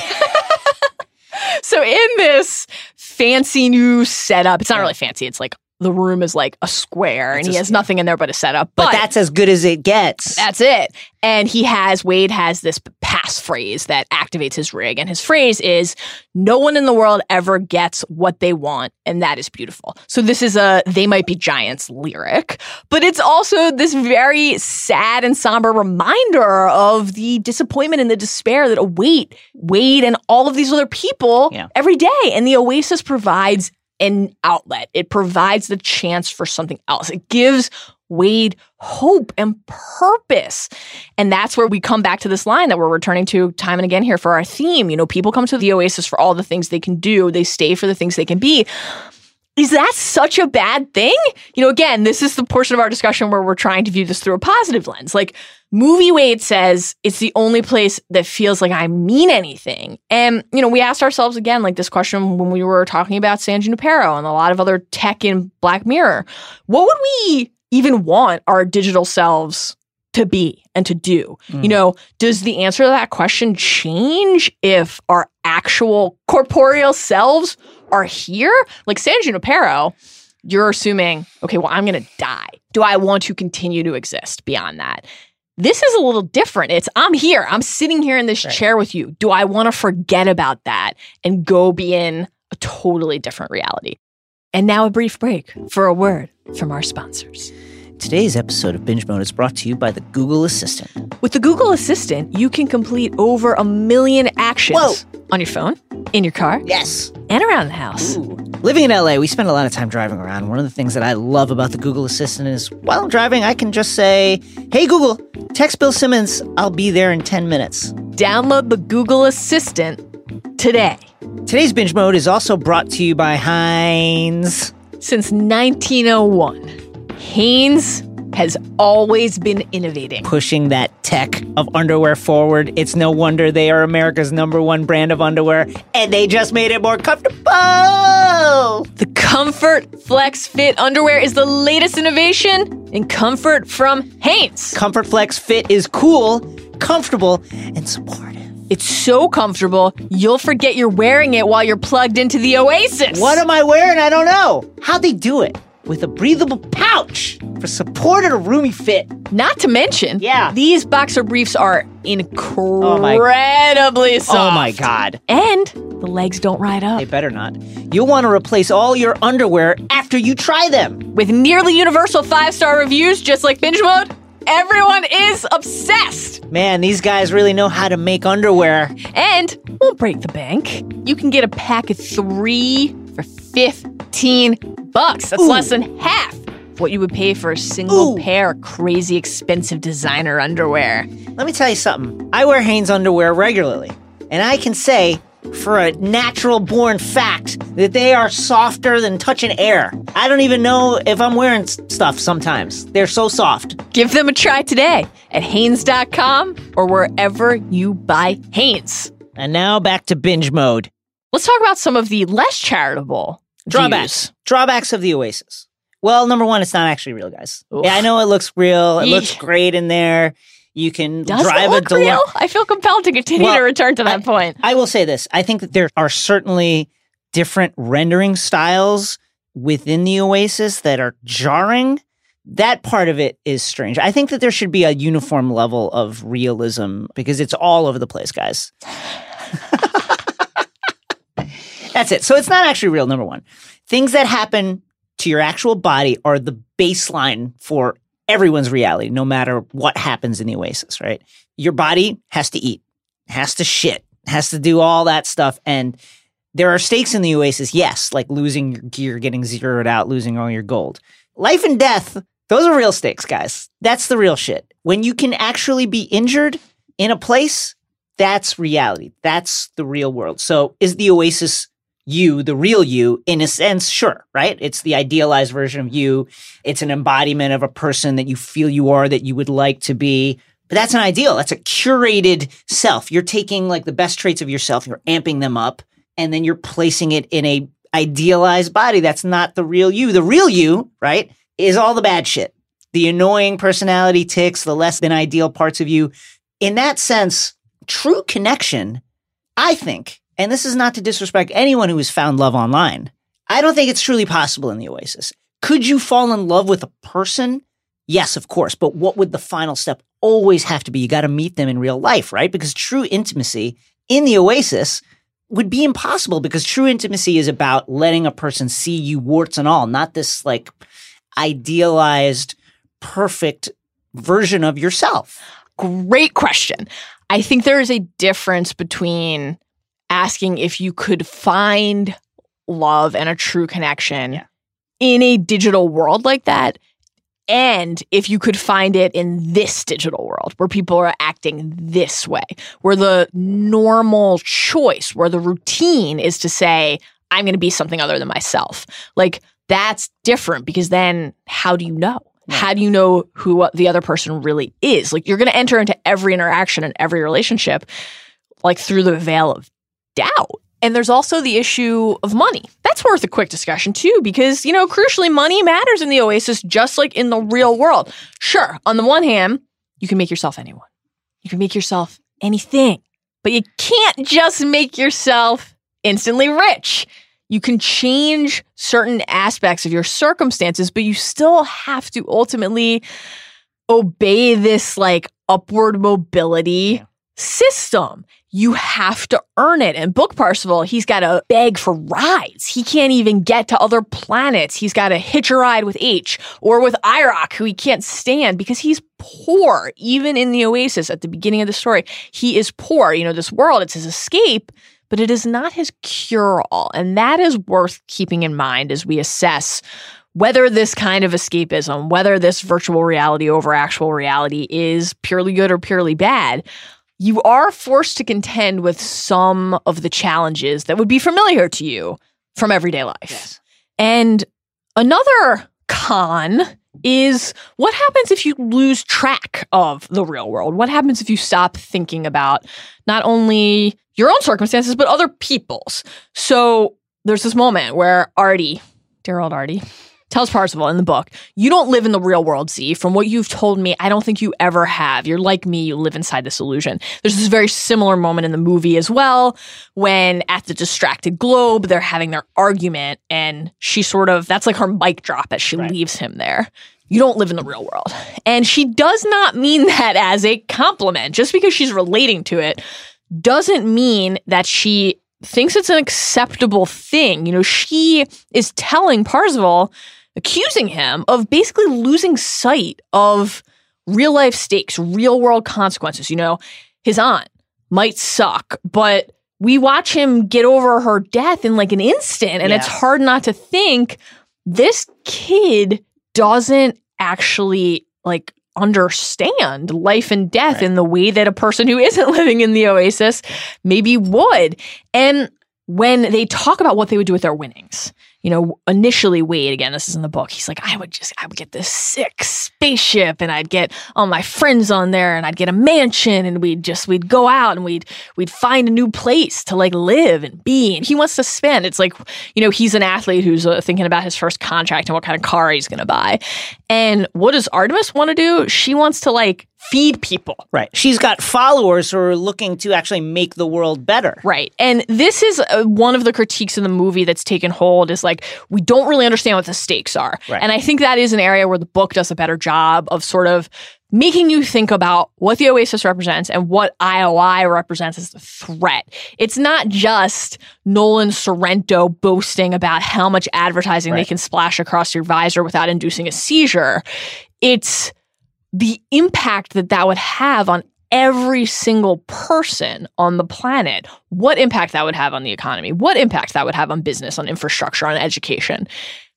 So in this fancy new setup, it's not really fancy. It's like the room is like a square, and he has nothing in there but a setup. But, but that's as good as it gets. That's it. And he has, Wade has this passphrase that activates his rig. And his phrase is, no one in the world ever gets what they want, and that is beautiful. So this is a They Might Be Giants lyric, but it's also this very sad and somber reminder of the disappointment and the despair that await Wade and all of these other people yeah. every day. And the Oasis provides an outlet. It provides the chance for something else. It gives Wade hope and purpose. And that's where we come back to this line that we're returning to time and again here for our theme. You know, people come to the Oasis for all the things they can do. They stay for the things they can be. Is that such a bad thing? You know, again, this is the portion of our discussion where we're trying to view this through a positive lens. Like, movie Wade says, it's the only place that feels like I mean anything. And, you know, we asked ourselves again, like, this question when we were talking about San Junipero and a lot of other tech in Black Mirror. What would we even want our digital selves to be and to do? Mm. You know, does the answer to that question change if our actual corporeal selves are here? Like San Junipero, you're assuming, okay, well, I'm going to die. Do I want to continue to exist beyond that? This is a little different. It's, I'm here. I'm sitting here in this right. chair with you. Do I want to forget about that and go be in a totally different reality? And now a brief break for a word from our sponsors. Today's episode of Binge Mode is brought to you by the Google Assistant. With the Google Assistant, you can complete over a million actions. Whoa. On your phone, in your car, yes, and around the house. Ooh. Living in L A, we spend a lot of time driving around. One of the things that I love about the Google Assistant is while I'm driving, I can just say, "Hey Google, text Bill Simmons, I'll be there in ten minutes. Download the Google Assistant today. Today's Binge Mode is also brought to you by Heinz. Since nineteen oh one. Haynes has always been innovating. Pushing that tech of underwear forward. It's no wonder they are America's number one brand of underwear, and they just made it more comfortable. The Comfort Flex Fit underwear is the latest innovation in comfort from Haynes. Comfort Flex Fit is cool, comfortable, and supportive. It's so comfortable, you'll forget you're wearing it while you're plugged into the Oasis. What am I wearing? I don't know. How'd they do it? With a breathable pouch for support and a roomy fit. Not to mention, yeah. these boxer briefs are incredibly oh my, soft. Oh my God. And the legs don't ride up. They better not. You'll want to replace all your underwear after you try them. With nearly universal five-star reviews, just like Binge Mode, everyone is obsessed. Man, these guys really know how to make underwear. And won't break the bank. You can get a pack of three for fifteen bucks. That's Ooh. less than half what you would pay for a single Ooh. pair of crazy expensive designer underwear. Let me tell you something. I wear Hanes underwear regularly, and I can say for a natural born fact that they are softer than touching air. I don't even know if I'm wearing stuff sometimes. They're so soft. Give them a try today at Hanes dot com or wherever you buy Hanes. And now back to Binge Mode. Let's talk about some of the less charitable Drawbacks. Views. Drawbacks of the Oasis. Well, number one, it's not actually real, guys. Oof. Yeah, I know it looks real. It Eesh. looks great in there. You can Does drive it look a DeLorean. Real? I feel compelled to continue well, to return to that I, point. I will say this. I think that there are certainly different rendering styles within the Oasis that are jarring. That part of it is strange. I think that there should be a uniform level of realism because it's all over the place, guys. That's it. So it's not actually real, number one. Things that happen to your actual body are the baseline for everyone's reality, no matter what happens in the Oasis, right? Your body has to eat, has to shit, has to do all that stuff. And there are stakes in the Oasis, yes, like losing your gear, getting zeroed out, losing all your gold. Life and death, those are real stakes, guys. That's the real shit. When you can actually be injured in a place, that's reality. That's the real world. So is the Oasis you, the real you, in a sense? Sure, right? It's the idealized version of you. It's an embodiment of a person that you feel you are, that you would like to be. But that's an ideal. That's a curated self. You're taking like the best traits of yourself, you're amping them up, and then you're placing it in a idealized body. That's not the real you. The real you, right, is all the bad shit. The annoying personality tics, the less than ideal parts of you. In that sense, true connection, I think, and this is not to disrespect anyone who has found love online, I don't think it's truly possible in the Oasis. Could you fall in love with a person? Yes, of course. But what would the final step always have to be? You got to meet them in real life, right? Because true intimacy in the Oasis would be impossible because true intimacy is about letting a person see you warts and all, not this like idealized, perfect version of yourself. Great question. I think there is a difference between asking if you could find love and a true connection yeah. in a digital world like that, and if you could find it in this digital world where people are acting this way, where the normal choice, where the routine is to say, I'm going to be something other than myself. Like, that's different because then how do you know? Yeah. How do you know who the other person really is? Like, you're going to enter into every interaction and every relationship like through the veil of doubt. And there's also the issue of money. That's worth a quick discussion too, because, you know, crucially, money matters in the Oasis just like in the real world. Sure, on the one hand, you can make yourself anyone. You can make yourself anything, but you can't just make yourself instantly rich. You can change certain aspects of your circumstances, but you still have to ultimately obey this like upward mobility system. You have to earn it. And Book Parzival, he's got to beg for rides. He can't even get to other planets. He's got to hitch a ride with H or with I ROC, who he can't stand because he's poor. Even in the Oasis at the beginning of the story, he is poor. You know, this world, it's his escape, but it is not his cure-all. And that is worth keeping in mind as we assess whether this kind of escapism, whether this virtual reality over actual reality is purely good or purely bad. You are forced to contend with some of the challenges that would be familiar to you from everyday life. Yes. And another con is what happens if you lose track of the real world? What happens if you stop thinking about not only your own circumstances, but other people's? So there's this moment where Artie, dear old Artie, tells Parzival in the book, you don't live in the real world, Z. From what you've told me, I don't think you ever have. You're like me. You live inside this illusion. There's this very similar moment in the movie as well when at the distracted globe, they're having their argument and she sort of, that's like her mic drop as she right. leaves him there. You don't live in the real world. And she does not mean that as a compliment. Just because she's relating to it doesn't mean that she thinks it's an acceptable thing. You know, she is telling Parzival, accusing him of basically losing sight of real life stakes, real world consequences. You know, his aunt might suck, but we watch him get over her death in like an instant. And yeah. it's hard not to think this kid doesn't actually like understand life and death right. in the way that a person who isn't living in the Oasis maybe would. And when they talk about what they would do with their winnings, you know, initially Wade, again, this is in the book, he's like, I would just, I would get this sick spaceship and I'd get all my friends on there and I'd get a mansion and we'd just, we'd go out and we'd, we'd find a new place to like live and be. And he wants to spend, it's like, you know, he's an athlete who's uh, thinking about his first contract and what kind of car he's going to buy. And what does Artemis want to do? She wants to like feed people. Right. She's got followers who are looking to actually make the world better. Right. And this is uh, one of the critiques in the movie that's taken hold is like, Like, we don't really understand what the stakes are. Right. And I think that is an area where the book does a better job of sort of making you think about what the Oasis represents and what I O I represents as the threat. It's not just Nolan Sorrento boasting about how much advertising right. they can splash across your visor without inducing a seizure. It's the impact that that would have on every single person on the planet, what impact that would have on the economy, what impact that would have on business, on infrastructure, on education.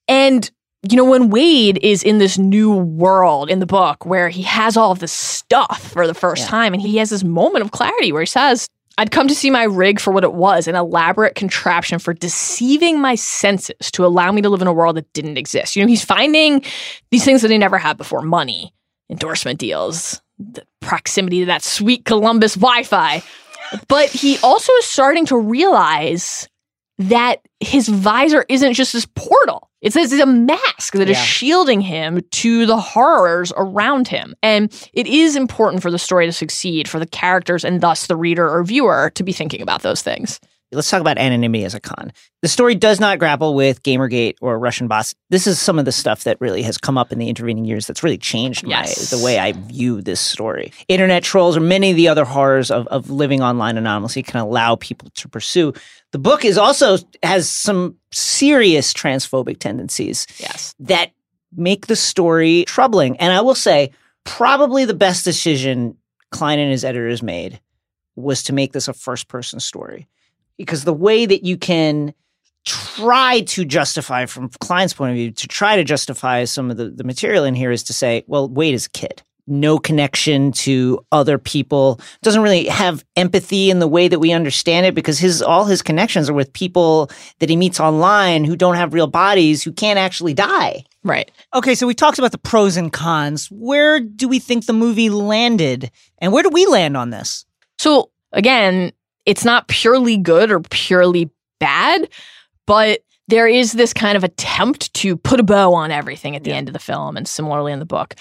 And, you know, when Wade is in this new world in the book where he has all of this stuff for the first yeah. time and he has this moment of clarity where he says, I'd come to see my rig for what it was, an elaborate contraption for deceiving my senses to allow me to live in a world that didn't exist. You know, he's finding these things that he never had before, money, endorsement deals, the proximity to that sweet Columbus Wi-Fi. But he also is starting to realize that his visor isn't just this portal. It's, it's a mask that yeah. is shielding him to the horrors around him. And it is important for the story to succeed, for the characters and thus the reader or viewer to be thinking about those things. Let's talk about anonymity as a con. The story does not grapple with Gamergate or Russian bots. This is some of the stuff that really has come up in the intervening years that's really changed my, yes. the way I view this story. Internet trolls or many of the other horrors of, of living online anonymously can allow people to pursue. The book is also has some serious transphobic tendencies yes. that make the story troubling. And I will say probably the best decision Klein and his editors made was to make this a first-person story. Because the way that you can try to justify, from Klein's point of view, to try to justify some of the, the material in here is to say, well, Wade is a kid. No connection to other people. Doesn't really have empathy in the way that we understand it because his all his connections are with people that he meets online who don't have real bodies, who can't actually die. Right. Okay, so we talked about the pros and cons. Where do we think the movie landed? And where do we land on this? So, again, it's not purely good or purely bad, but there is this kind of attempt to put a bow on everything at the yeah. end of the film and similarly in the book.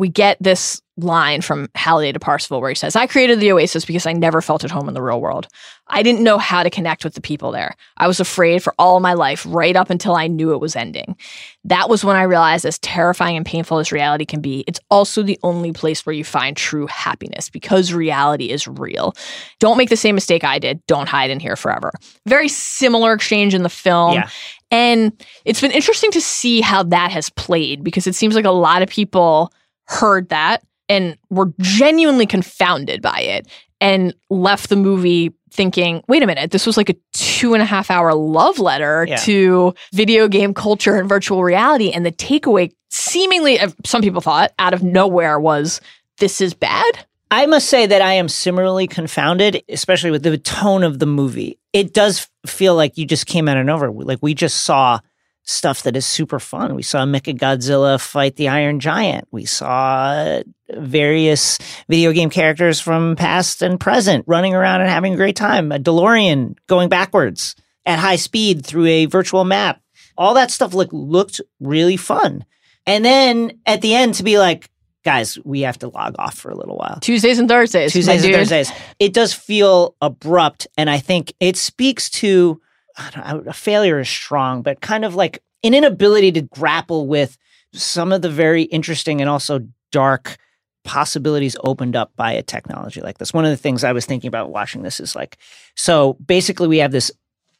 we get this line from Halliday to Parzival where he says, I created the Oasis because I never felt at home in the real world. I didn't know how to connect with the people there. I was afraid for all my life, right up until I knew it was ending. That was when I realized, as terrifying and painful as reality can be, it's also the only place where you find true happiness, because reality is real. Don't make the same mistake I did. Don't hide in here forever. Very similar exchange in the film. Yeah. And it's been interesting to see how that has played, because it seems like a lot of people heard that and were genuinely confounded by it and left the movie thinking, wait a minute, this was like a two and a half hour love letter yeah. to video game culture and virtual reality. And the takeaway, seemingly, some people thought, out of nowhere was, this is bad. I must say that I am similarly confounded, especially with the tone of the movie. It does feel like you just came out of nowhere. Like, we just saw stuff that is super fun. We saw Mechagodzilla fight the Iron Giant. We saw various video game characters from past and present running around and having a great time. A DeLorean going backwards at high speed through a virtual map. All that stuff look, looked really fun. And then at the end to be like, guys, we have to log off for a little while. Tuesdays and Thursdays. Tuesdays and Thursdays. It does feel abrupt, and I think it speaks to... I don't know, a failure is strong, but kind of like an inability to grapple with some of the very interesting and also dark possibilities opened up by a technology like this. One of the things I was thinking about watching this is like, so basically we have this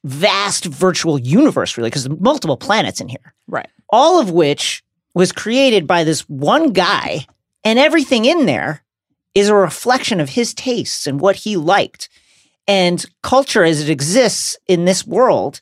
vast virtual universe, really, because there's multiple planets in here. Right. All of which was created by this one guy, and everything in there is a reflection of his tastes and what he liked. And culture as it exists in this world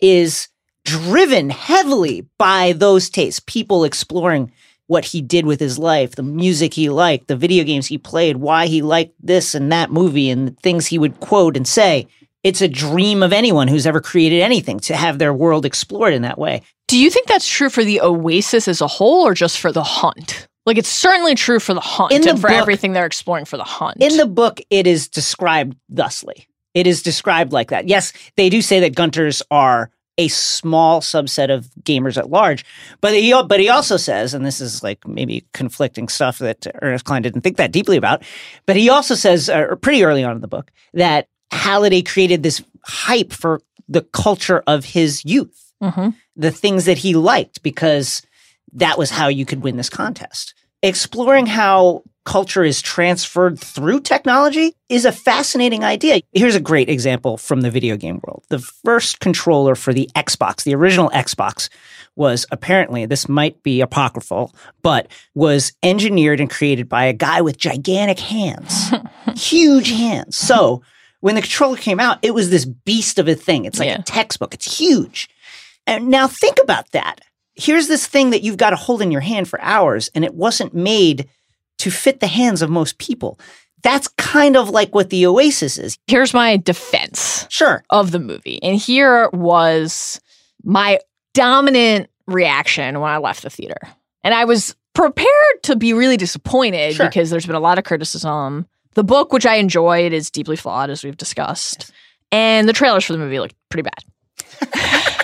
is driven heavily by those tastes, people exploring what he did with his life, the music he liked, the video games he played, why he liked this and that movie, and the things he would quote and say. It's a dream of anyone who's ever created anything to have their world explored in that way. Do you think that's true for the Oasis as a whole, or just for The Hunt? Like, it's certainly true for The Hunt and for book, everything they're exploring for The Hunt. In the book, it is described thusly. It is described like that. Yes, they do say that Gunters are a small subset of gamers at large, but he, but he also says, and this is like maybe conflicting stuff that Ernest Cline didn't think that deeply about, but he also says uh, pretty early on in the book that Halliday created this hype for the culture of his youth, mm-hmm. the things that he liked, because that was how you could win this contest. Exploring how culture is transferred through technology is a fascinating idea. Here's a great example from the video game world. The first controller for the Xbox, the original Xbox, was apparently, this might be apocryphal, but was engineered and created by a guy with gigantic hands, huge hands. So when the controller came out, it was this beast of a thing. It's like yeah. a textbook. It's huge. And now think about that. Here's this thing that you've got to hold in your hand for hours, and it wasn't made to fit the hands of most people. That's kind of like what the Oasis is. Here's my defense sure. of the movie. And here was my dominant reaction when I left the theater. And I was prepared to be really disappointed sure. because there's been a lot of criticism. The book, which I enjoyed, is deeply flawed, as we've discussed. Yes. And the trailers for the movie looked pretty bad.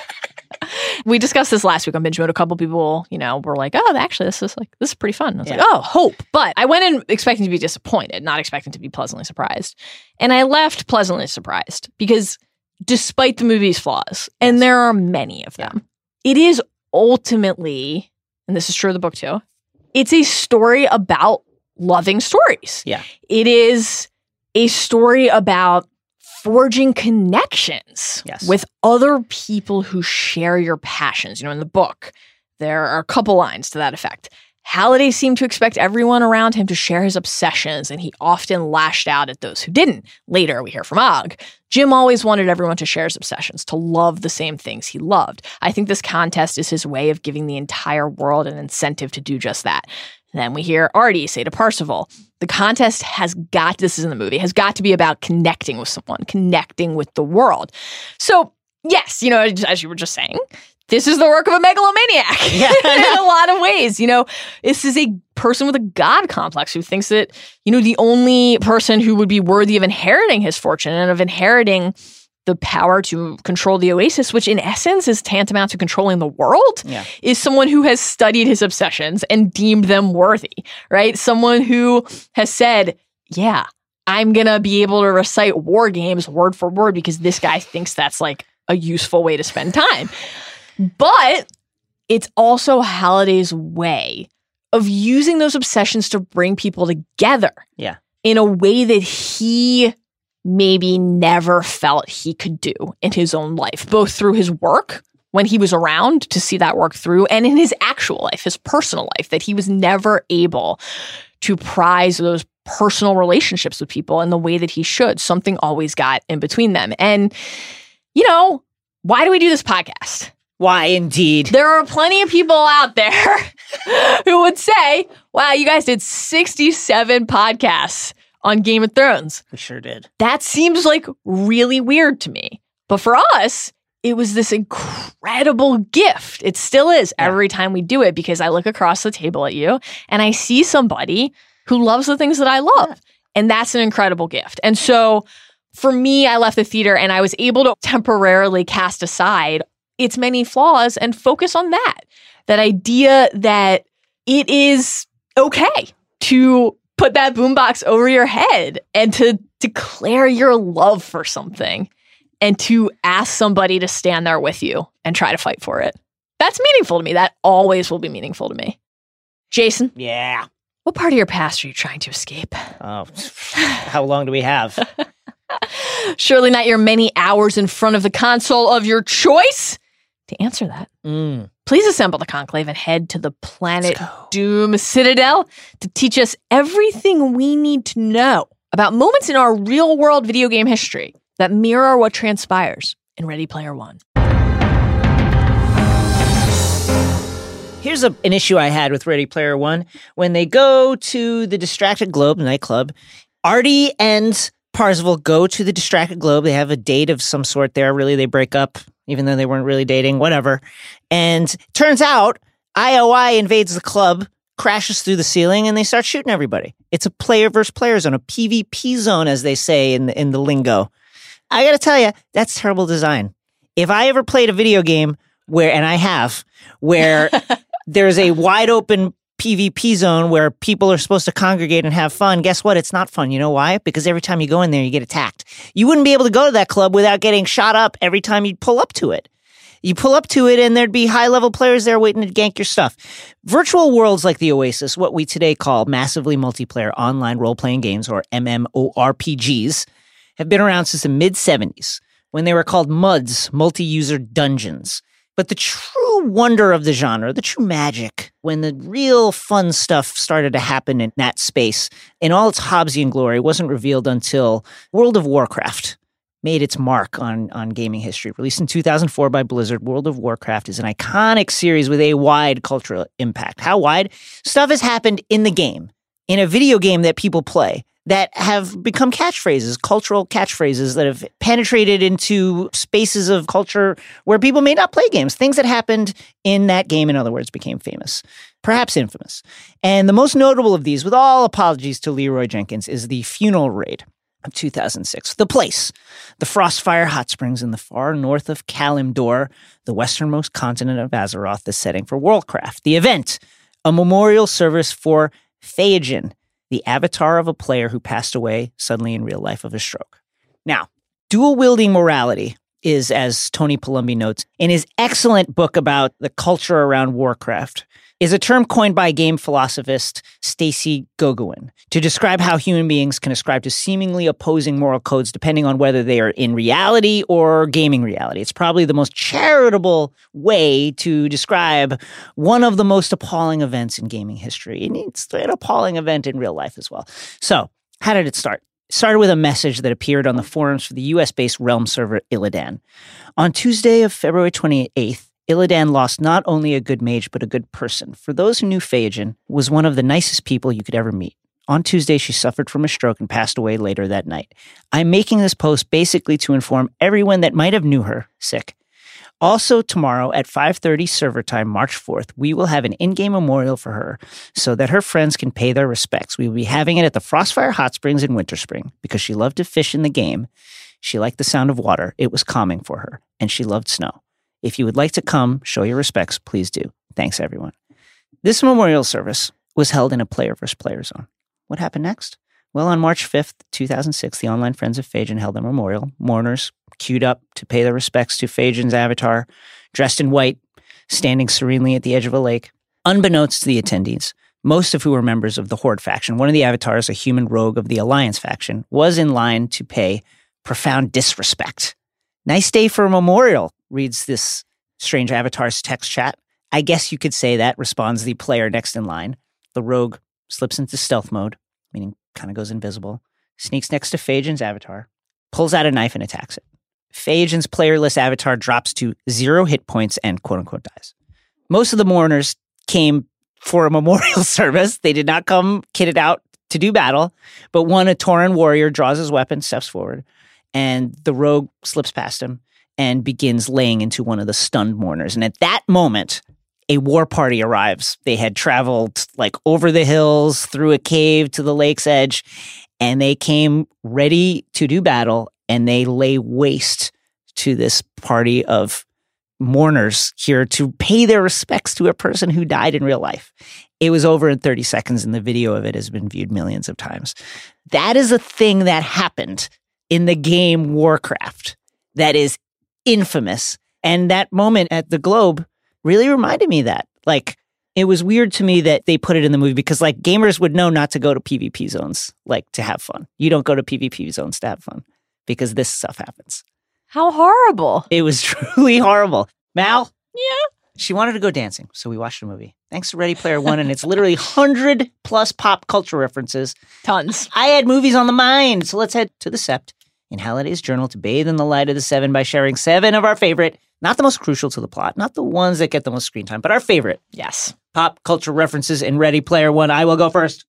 We discussed this last week on Binge Mode. A couple people, you know, were like, oh, actually, this is like, this is pretty fun. And I was yeah. like, oh, hope. But I went in expecting to be disappointed, not expecting to be pleasantly surprised. And I left pleasantly surprised, because despite the movie's flaws, and there are many of them, yeah. it is ultimately, and this is true of the book too, it's a story about loving stories. Yeah. It is a story about forging connections yes. with other people who share your passions. You know, in the book, there are a couple lines to that effect. Halliday seemed to expect everyone around him to share his obsessions, and he often lashed out at those who didn't. Later, we hear from Og. Jim always wanted everyone to share his obsessions, to love the same things he loved. I think this contest is his way of giving the entire world an incentive to do just that. Then we hear Artie say to Parzival, the contest has got, this is in the movie, has got to be about connecting with someone, connecting with the world. So, yes, you know, as you were just saying, this is the work of a megalomaniac yeah, in a lot of ways. You know, this is a person with a God complex who thinks that, you know, the only person who would be worthy of inheriting his fortune and of inheriting the power to control the Oasis, which in essence is tantamount to controlling the world, yeah. is someone who has studied his obsessions and deemed them worthy, right? Someone who has said, yeah, I'm going to be able to recite War Games word for word because this guy thinks that's like a useful way to spend time. But it's also Halliday's way of using those obsessions to bring people together yeah. in a way that he maybe never felt he could do in his own life, both through his work when he was around to see that work through and in his actual life, his personal life, that he was never able to prize those personal relationships with people in the way that he should. Something always got in between them. And, you know, why do we do this podcast? Why, indeed. There are plenty of people out there who would say, wow, you guys did sixty-seven podcasts on Game of Thrones. We sure did. That seems like really weird to me. But for us, it was this incredible gift. It still is yeah. every time we do it, because I look across the table at you and I see somebody who loves the things that I love. Yeah. And that's an incredible gift. And so for me, I left the theater and I was able to temporarily cast aside its many flaws and focus on that. That idea that it is okay to put that boombox over your head and to declare your love for something and to ask somebody to stand there with you and try to fight for it. That's meaningful to me. That always will be meaningful to me. Jason? Yeah. What part of your past are you trying to escape? Oh, how long do we have? Surely not your many hours in front of the console of your choice. To answer that, mm. please assemble the conclave and head to the Planet Doom Citadel to teach us everything we need to know about moments in our real-world video game history that mirror what transpires in Ready Player One. Here's a, an issue I had with Ready Player One. When they go to the Distracted Globe nightclub, Artie and Parzival go to the Distracted Globe. They have a date of some sort there. Really, they break up, even though they weren't really dating, whatever. And turns out, I O I invades the club, crashes through the ceiling, and they start shooting everybody. It's a player versus player zone, a P v P zone, as they say in the, in the lingo. I gotta tell you, that's terrible design. If I ever played a video game where, and I have, where there's a wide open P v P zone where people are supposed to congregate and have fun, guess what? It's not fun. You know why? Because every time you go in there, you get attacked. You wouldn't be able to go to that club without getting shot up every time you pull up to it. You pull up to it and there'd be high-level players there waiting to gank your stuff. Virtual worlds like the Oasis, what we today call massively multiplayer online role-playing games, or M M O R P Gs, have been around since the mid seventies, when they were called MUDs, multi-user dungeons. But the true wonder of the genre, the true magic, when the real fun stuff started to happen in that space, in all its Hobbesian glory, wasn't revealed until World of Warcraft made its mark on, on gaming history. Released in two thousand four by Blizzard, World of Warcraft is an iconic series with a wide cultural impact. How wide? Stuff has happened in the game, in a video game that people play, that have become catchphrases, cultural catchphrases that have penetrated into spaces of culture where people may not play games. Things that happened in that game, in other words, became famous, perhaps infamous. And the most notable of these, with all apologies to Leroy Jenkins, is the funeral raid of two thousand six. The place, the Frostfire Hot Springs in the far north of Kalimdor, the westernmost continent of Azeroth, the setting for Worldcraft. The event, a memorial service for Phaeagen, the avatar of a player who passed away suddenly in real life of a stroke. Now, dual-wielding morality is, as Tony Palumbi notes, in his excellent book about the culture around Warcraft, is a term coined by game philosophist Stacy Goguin to describe how human beings can ascribe to seemingly opposing moral codes depending on whether they are in reality or gaming reality. It's probably the most charitable way to describe one of the most appalling events in gaming history. And it's an appalling event in real life as well. So, how did it start? It started with a message that appeared on the forums for the U S-based Realm server Illidan. On Tuesday of February twenty-eighth, Illidan lost not only a good mage, but a good person. For those who knew Phaeagen, was one of the nicest people you could ever meet. On Tuesday, she suffered from a stroke and passed away later that night. I'm making this post basically to inform everyone that might have knew her sick. Also, tomorrow at five thirty server time, March fourth, we will have an in-game memorial for her so that her friends can pay their respects. We will be having it at the Frostfire Hot Springs in Winterspring because she loved to fish in the game. She liked the sound of water. It was calming for her, and she loved snow. If you would like to come, show your respects, please do. Thanks, everyone. This memorial service was held in a player versus player zone. What happened next? Well, on March fifth, two thousand six, the Online Friends of Fagin held a memorial. Mourners queued up to pay their respects to Fagin's avatar, dressed in white, standing serenely at the edge of a lake. Unbeknownst to the attendees, most of who were members of the Horde faction, one of the avatars, a human rogue of the Alliance faction, was in line to pay profound disrespect. Nice day for a memorial, reads this strange avatar's text chat. I guess you could say that, responds the player next in line. The rogue slips into stealth mode, meaning kind of goes invisible, sneaks next to Fagin's avatar, pulls out a knife and attacks it. Fagin's playerless avatar drops to zero hit points and quote-unquote dies. Most of the mourners came for a memorial service. They did not come kitted out to do battle, but one, a Tauren warrior, draws his weapon, steps forward, and the rogue slips past him and begins laying into one of the stunned mourners. And at that moment, a war party arrives. They had traveled like over the hills, through a cave to the lake's edge, and they came ready to do battle, and they lay waste to this party of mourners here to pay their respects to a person who died in real life. It was over in thirty seconds, and the video of it has been viewed millions of times. That is a thing that happened in the game Warcraft that is infamous. And that moment at the Globe really reminded me that. Like, it was weird to me that they put it in the movie because, like, gamers would know not to go to PvP zones, like, to have fun. You don't go to PvP zones to have fun because this stuff happens. How horrible. It was truly horrible. Mal? Yeah? She wanted to go dancing, so we watched a movie. Thanks to Ready Player One, and it's literally one hundred plus pop culture references. Tons. I had movies on the mind, so let's head to the Sept in Halliday's Journal to bathe in the light of the Seven by sharing seven of our favorite, not the most crucial to the plot, not the ones that get the most screen time, but our favorite. Yes. Pop culture references in Ready Player One. I will go first.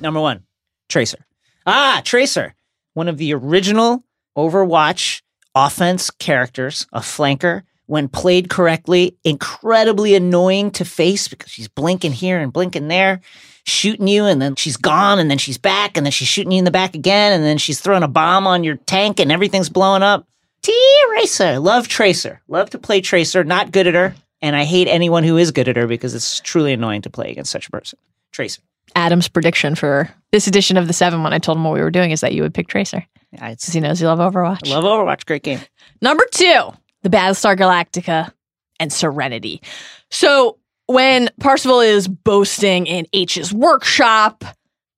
Number one, Tracer. Ah, Tracer, one of the original Overwatch offense characters, a flanker, when played correctly, incredibly annoying to face because she's blinking here and blinking there, shooting you, and then she's gone, and then she's back, and then she's shooting you in the back again, and then she's throwing a bomb on your tank, and everything's blowing up. T-Racer, love Tracer, love to play Tracer, not good at her, and I hate anyone who is good at her because it's truly annoying to play against such a person. Tracer. Adam's prediction for this edition of The Seven when I told him what we were doing is that you would pick Tracer. Because yeah, he knows you love Overwatch. I love Overwatch. Great game. Number two, the Battlestar Galactica and Serenity. So when Parzival is boasting in H's workshop,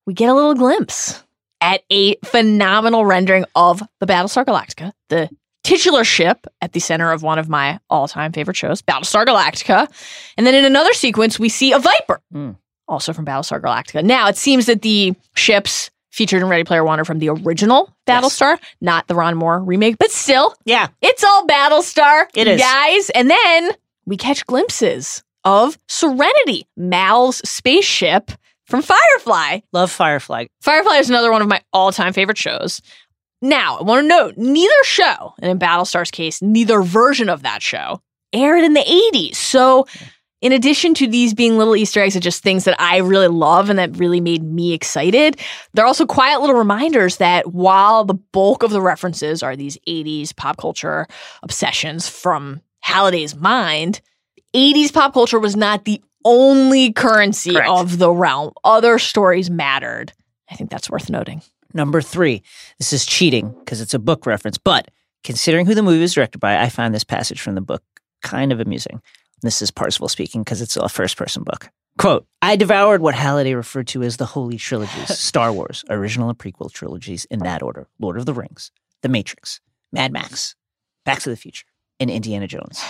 we get a little glimpse at a phenomenal rendering of the Battlestar Galactica, the titular ship at the center of one of my all-time favorite shows, Battlestar Galactica. And then in another sequence, we see a Viper. Mm. Also from Battlestar Galactica. Now, it seems that the ships featured in Ready Player One are from the original Battlestar, yes. Not the Ron Moore remake, but still. Yeah. It's all Battlestar, it is. Guys. And then we catch glimpses of Serenity, Mal's spaceship from Firefly. Love Firefly. Firefly is another one of my all-time favorite shows. Now, I want to note, neither show, and in Battlestar's case, neither version of that show, aired in the eighties. So in addition to these being little Easter eggs of just things that I really love and that really made me excited, they're also quiet little reminders that while the bulk of the references are these eighties pop culture obsessions from Halliday's mind, eighties pop culture was not the only currency Correct. Of the realm. Other stories mattered. I think that's worth noting. Number three, this is cheating because it's a book reference, but considering who the movie was directed by, I found this passage from the book kind of amusing. This is Parzival speaking because it's a first-person book. Quote, I devoured what Halliday referred to as the Holy Trilogies, Star Wars, original and prequel trilogies in that order, Lord of the Rings, The Matrix, Mad Max, Back to the Future, and Indiana Jones.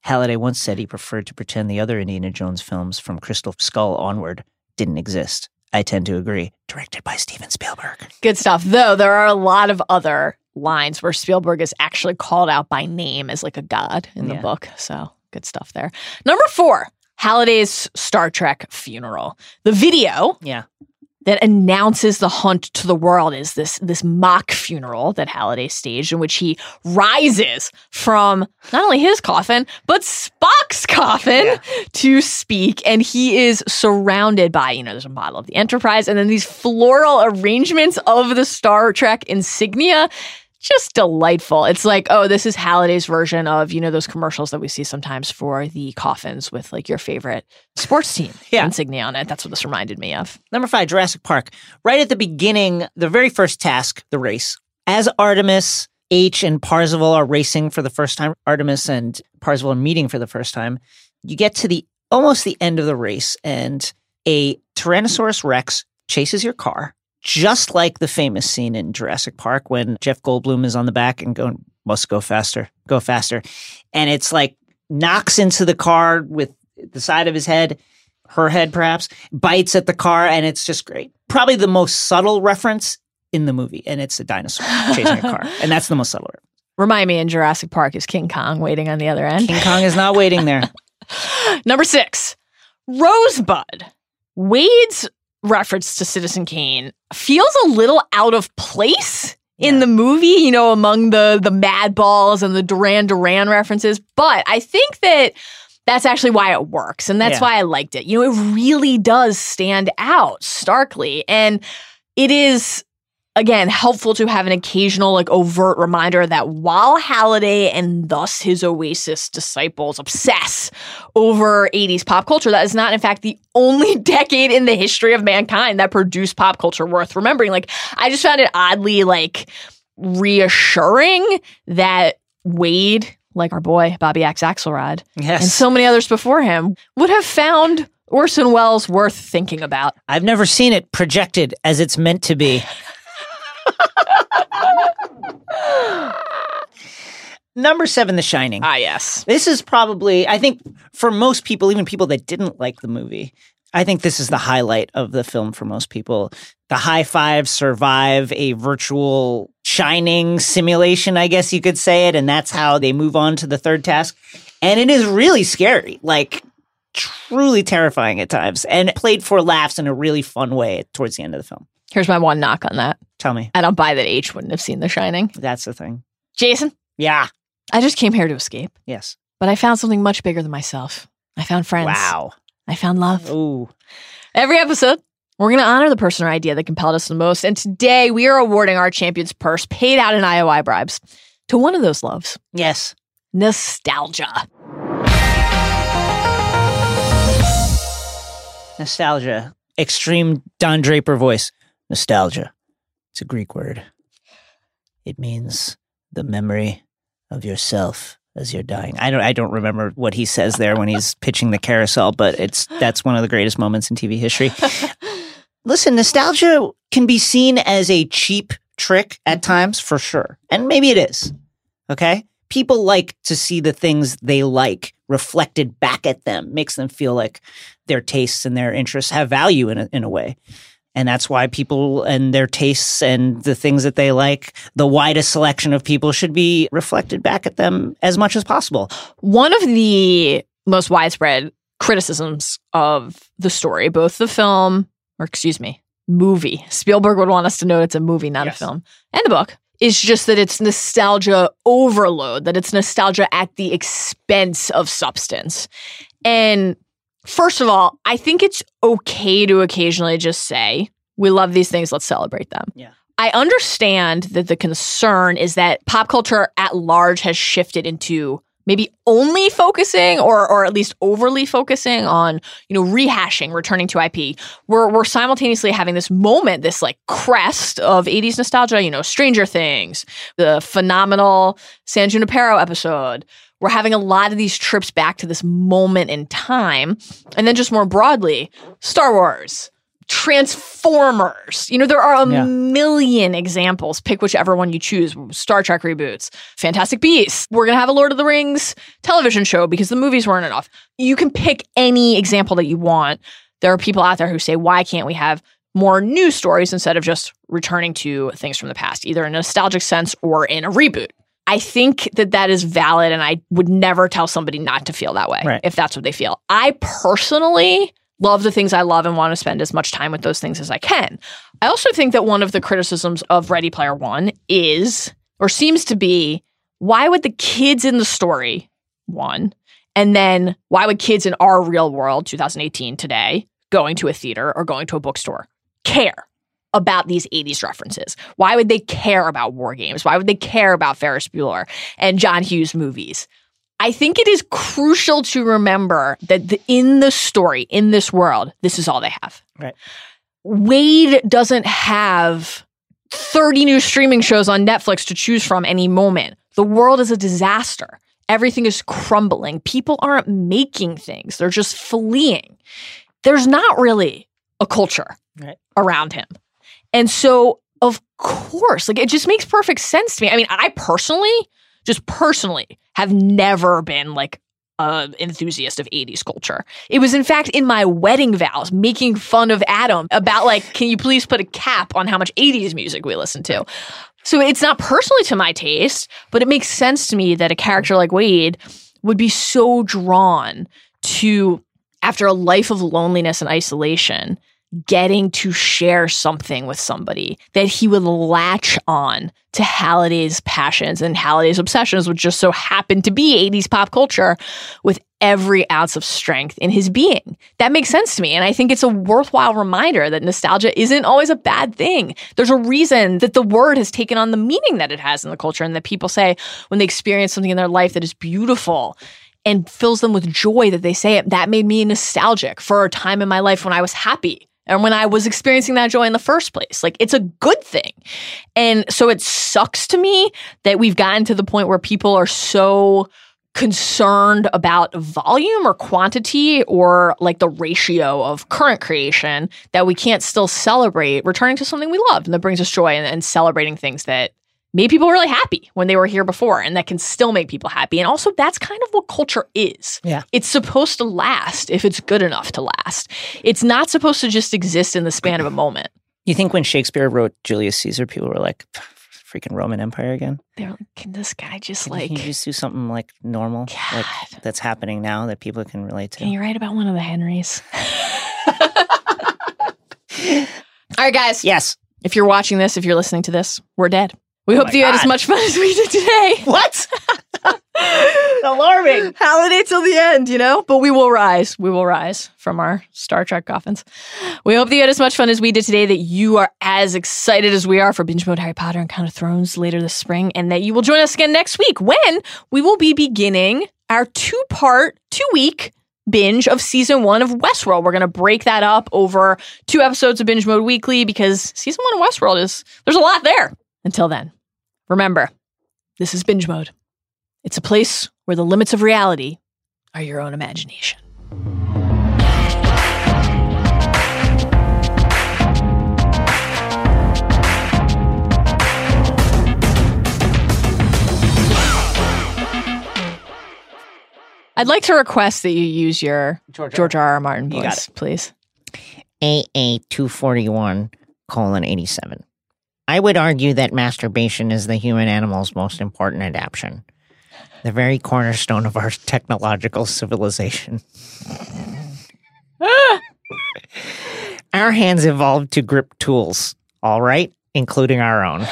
Halliday once said he preferred to pretend the other Indiana Jones films from Crystal Skull onward didn't exist. I tend to agree. Directed by Steven Spielberg. Good stuff. Though there are a lot of other lines where Spielberg is actually called out by name as like a god in the yeah. book, so good stuff there. Number four, Halliday's Star Trek funeral. The video yeah. that announces the hunt to the world is this this mock funeral that Halliday staged, in which he rises from not only his coffin, but Spock's coffin yeah. to speak. And he is surrounded by, you know, there's a model of the Enterprise and then these floral arrangements of the Star Trek insignia. Just delightful. It's like, oh, this is Halliday's version of, you know, those commercials that we see sometimes for the coffins with like your favorite sports team yeah. insignia on it. That's what this reminded me of. Number five, Jurassic Park. Right at the beginning, the very first task, the race. As Artemis, H, and Parzival are racing for the first time, Artemis and Parzival are meeting for the first time, you get to the almost the end of the race and a Tyrannosaurus Rex chases your car. Just like the famous scene in Jurassic Park when Jeff Goldblum is on the back and going, must go faster, go faster. And it's like knocks into the car with the side of his head, her head perhaps, bites at the car, and it's just great. Probably the most subtle reference in the movie, and it's a dinosaur chasing a car. And that's the most subtle reference. Remind me, in Jurassic Park, is King Kong waiting on the other end? King Kong is not waiting there. Number six, Rosebud. Wade's reference to Citizen Kane feels a little out of place yeah. in the movie, you know, among the the Mad Balls and the Duran Duran references. But I think that that's actually why it works. And that's yeah. why I liked it. You know, it really does stand out starkly. And it is, again, helpful to have an occasional, like, overt reminder that while Halliday and thus his Oasis disciples obsess over eighties pop culture, that is not, in fact, the only decade in the history of mankind that produced pop culture worth remembering. Like, I just found it oddly, like, reassuring that Wade, like our boy Bobby Axe Axelrod, yes. and so many others before him, would have found Orson Welles worth thinking about. I've never seen it projected as it's meant to be. Number seven, The Shining. Ah, yes. This is probably, I think, for most people, even people that didn't like the movie, I think this is the highlight of the film for most people. The high five survive a virtual shining simulation, I guess you could say it, and that's how they move on to the third task. And it is really scary, like truly terrifying at times, and played for laughs in a really fun way towards the end of the film. Here's my one knock on that. Tell me. I don't buy that H wouldn't have seen The Shining. That's the thing. Jason? Yeah. I just came here to escape. Yes. But I found something much bigger than myself. I found friends. Wow. I found love. Ooh. Every episode, we're going to honor the person or idea that compelled us the most. And today, we are awarding our champion's purse, paid out in I O I bribes, to one of those loves. Yes. Nostalgia. Nostalgia. Extreme Don Draper voice. Nostalgia. It's a Greek word. It means the memory of yourself as you're dying. I don't I don't remember what he says there when he's pitching the carousel, but it's that's one of the greatest moments in T V history. Listen, nostalgia can be seen as a cheap trick at times, for sure. And maybe it is. Okay? People like to see the things they like reflected back at them. Makes them feel like their tastes and their interests have value in a, in a way. And that's why people and their tastes and the things that they like, the widest selection of people, should be reflected back at them as much as possible. One of the most widespread criticisms of the story, both the film, or excuse me, movie, Spielberg would want us to know it's a movie, not yes. a film, and the book, is just that it's nostalgia overload, that it's nostalgia at the expense of substance. And first of all, I think it's okay to occasionally just say, we love these things, let's celebrate them. Yeah. I understand that the concern is that pop culture at large has shifted into maybe only focusing or or at least overly focusing on, you know, rehashing, returning to I P. We're we're simultaneously having this moment, this like crest of eighties nostalgia, you know, Stranger Things, the phenomenal San Junipero episode. We're having a lot of these trips back to this moment in time. And then just more broadly, Star Wars, Transformers. You know, there are a yeah. million examples. Pick whichever one you choose. Star Trek reboots, Fantastic Beasts. We're going to have a Lord of the Rings television show because the movies weren't enough. You can pick any example that you want. There are people out there who say, why can't we have more new stories instead of just returning to things from the past, either in a nostalgic sense or in a reboot? I think that that is valid, and I would never tell somebody not to feel that way, right, if that's what they feel. I personally love the things I love and want to spend as much time with those things as I can. I also think that one of the criticisms of Ready Player One is, or seems to be, why would the kids in the story, one, and then why would kids in our real world, two thousand eighteen today, going to a theater or going to a bookstore, care about these eighties references? Why would they care about War Games? Why would they care about Ferris Bueller and John Hughes movies? I think it is crucial to remember that the, in the story, in this world, this is all they have. Right. Wade doesn't have thirty new streaming shows on Netflix to choose from any moment. The world is a disaster. Everything is crumbling. People aren't making things. They're just fleeing. There's not really a culture right. around him. And so, of course, like, it just makes perfect sense to me. I mean, I personally, just personally, have never been like an enthusiast of eighties culture. It was, in fact, in my wedding vows, making fun of Adam about like, can you please put a cap on how much eighties music we listen to? So it's not personally to my taste, but it makes sense to me that a character like Wade would be so drawn to, after a life of loneliness and isolation, getting to share something with somebody, that he would latch on to Halliday's passions and Halliday's obsessions, which just so happened to be eighties pop culture, with every ounce of strength in his being. That makes sense to me. And I think it's a worthwhile reminder that nostalgia isn't always a bad thing. There's a reason that the word has taken on the meaning that it has in the culture, and that people say when they experience something in their life that is beautiful and fills them with joy, that they say, it, that made me nostalgic for a time in my life when I was happy. And when I was experiencing that joy in the first place, like, it's a good thing. And so it sucks to me that we've gotten to the point where people are so concerned about volume or quantity or like the ratio of current creation that we can't still celebrate returning to something we loved and that brings us joy, and, and celebrating things that made people really happy when they were here before and that can still make people happy. And also, that's kind of what culture is. Yeah. It's supposed to last if it's good enough to last. It's not supposed to just exist in the span of a moment. You think when Shakespeare wrote Julius Caesar, people were like, freaking Roman Empire again? They're like, can this guy just can like... Can you just do something like normal? God. Like that's happening now that people can relate to? Can you write about one of the Henrys? All right, guys. Yes. If you're watching this, if you're listening to this, we're dead. We oh hope you God. had as much fun as we did today. What? Alarming. Halliday till the end, you know? But we will rise. We will rise from our Star Trek coffins. We hope that you had as much fun as we did today, that you are as excited as we are for Binge Mode Harry Potter and Count of Thrones later this spring, and that you will join us again next week when we will be beginning our two-part, two-week binge of season one of Westworld. We're going to break that up over two episodes of Binge Mode Weekly because season one of Westworld is, there's a lot there. Until then, remember, this is Binge Mode. It's a place where the limits of reality are your own imagination. I'd like to request that you use your George, George R. R. Martin voice, please. A A two forty-one colon eighty-seven. I would argue that masturbation is the human animal's most important adaptation, the very cornerstone of our technological civilization. Our hands evolved to grip tools, all right, including our own.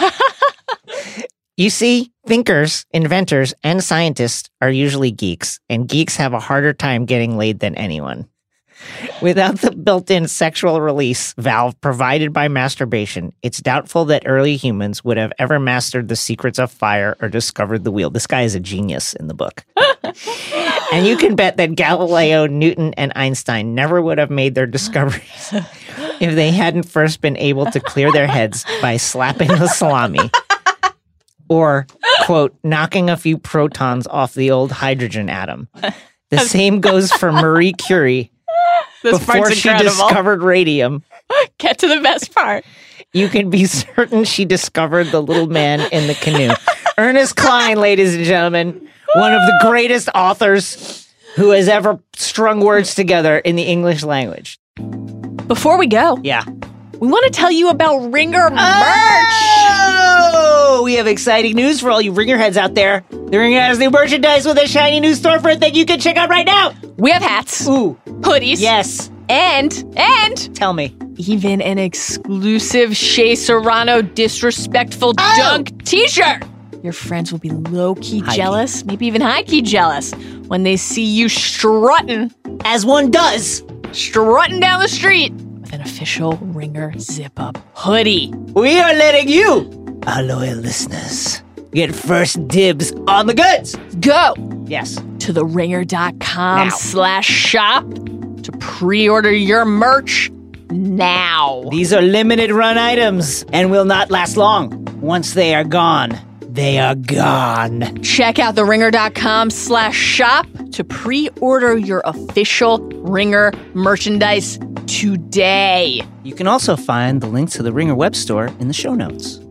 You see, thinkers, inventors, and scientists are usually geeks, and geeks have a harder time getting laid than anyone. Without the built-in sexual release valve provided by masturbation, it's doubtful that early humans would have ever mastered the secrets of fire or discovered the wheel. This guy is a genius in the book. And you can bet that Galileo, Newton, and Einstein never would have made their discoveries if they hadn't first been able to clear their heads by slapping the salami. Or, quote, knocking a few protons off the old hydrogen atom. The same goes for Marie Curie. This Before she incredible. discovered radium. Get to the best part. You can be certain she discovered the little man in the canoe. Ernest Cline, ladies and gentlemen, one of the greatest authors who has ever strung words together in the English language. Before we go, yeah, we want to tell you about Ringer merch. Oh, we have exciting news for all you Ringer heads out there. The Ringer has new merchandise with a shiny new storefront that you can check out right now. We have hats. Ooh. Hoodies. Yes. And, and... Tell me. Even an exclusive Shea Serrano disrespectful oh! junk t-shirt. Your friends will be low-key high jealous, key. Maybe even high-key jealous, when they see you strutting. As one does. Strutting down the street with an official Ringer zip-up hoodie. We are letting you, our loyal listeners, get first dibs on the goods. Go. Yes. To the ringer dot com slash shop to pre-order your merch now. These are limited run items and will not last long. Once they are gone, they are gone. Check out the ringer dot com slash shop to pre-order your official Ringer merchandise today. You can also find the links to the Ringer web store in the show notes.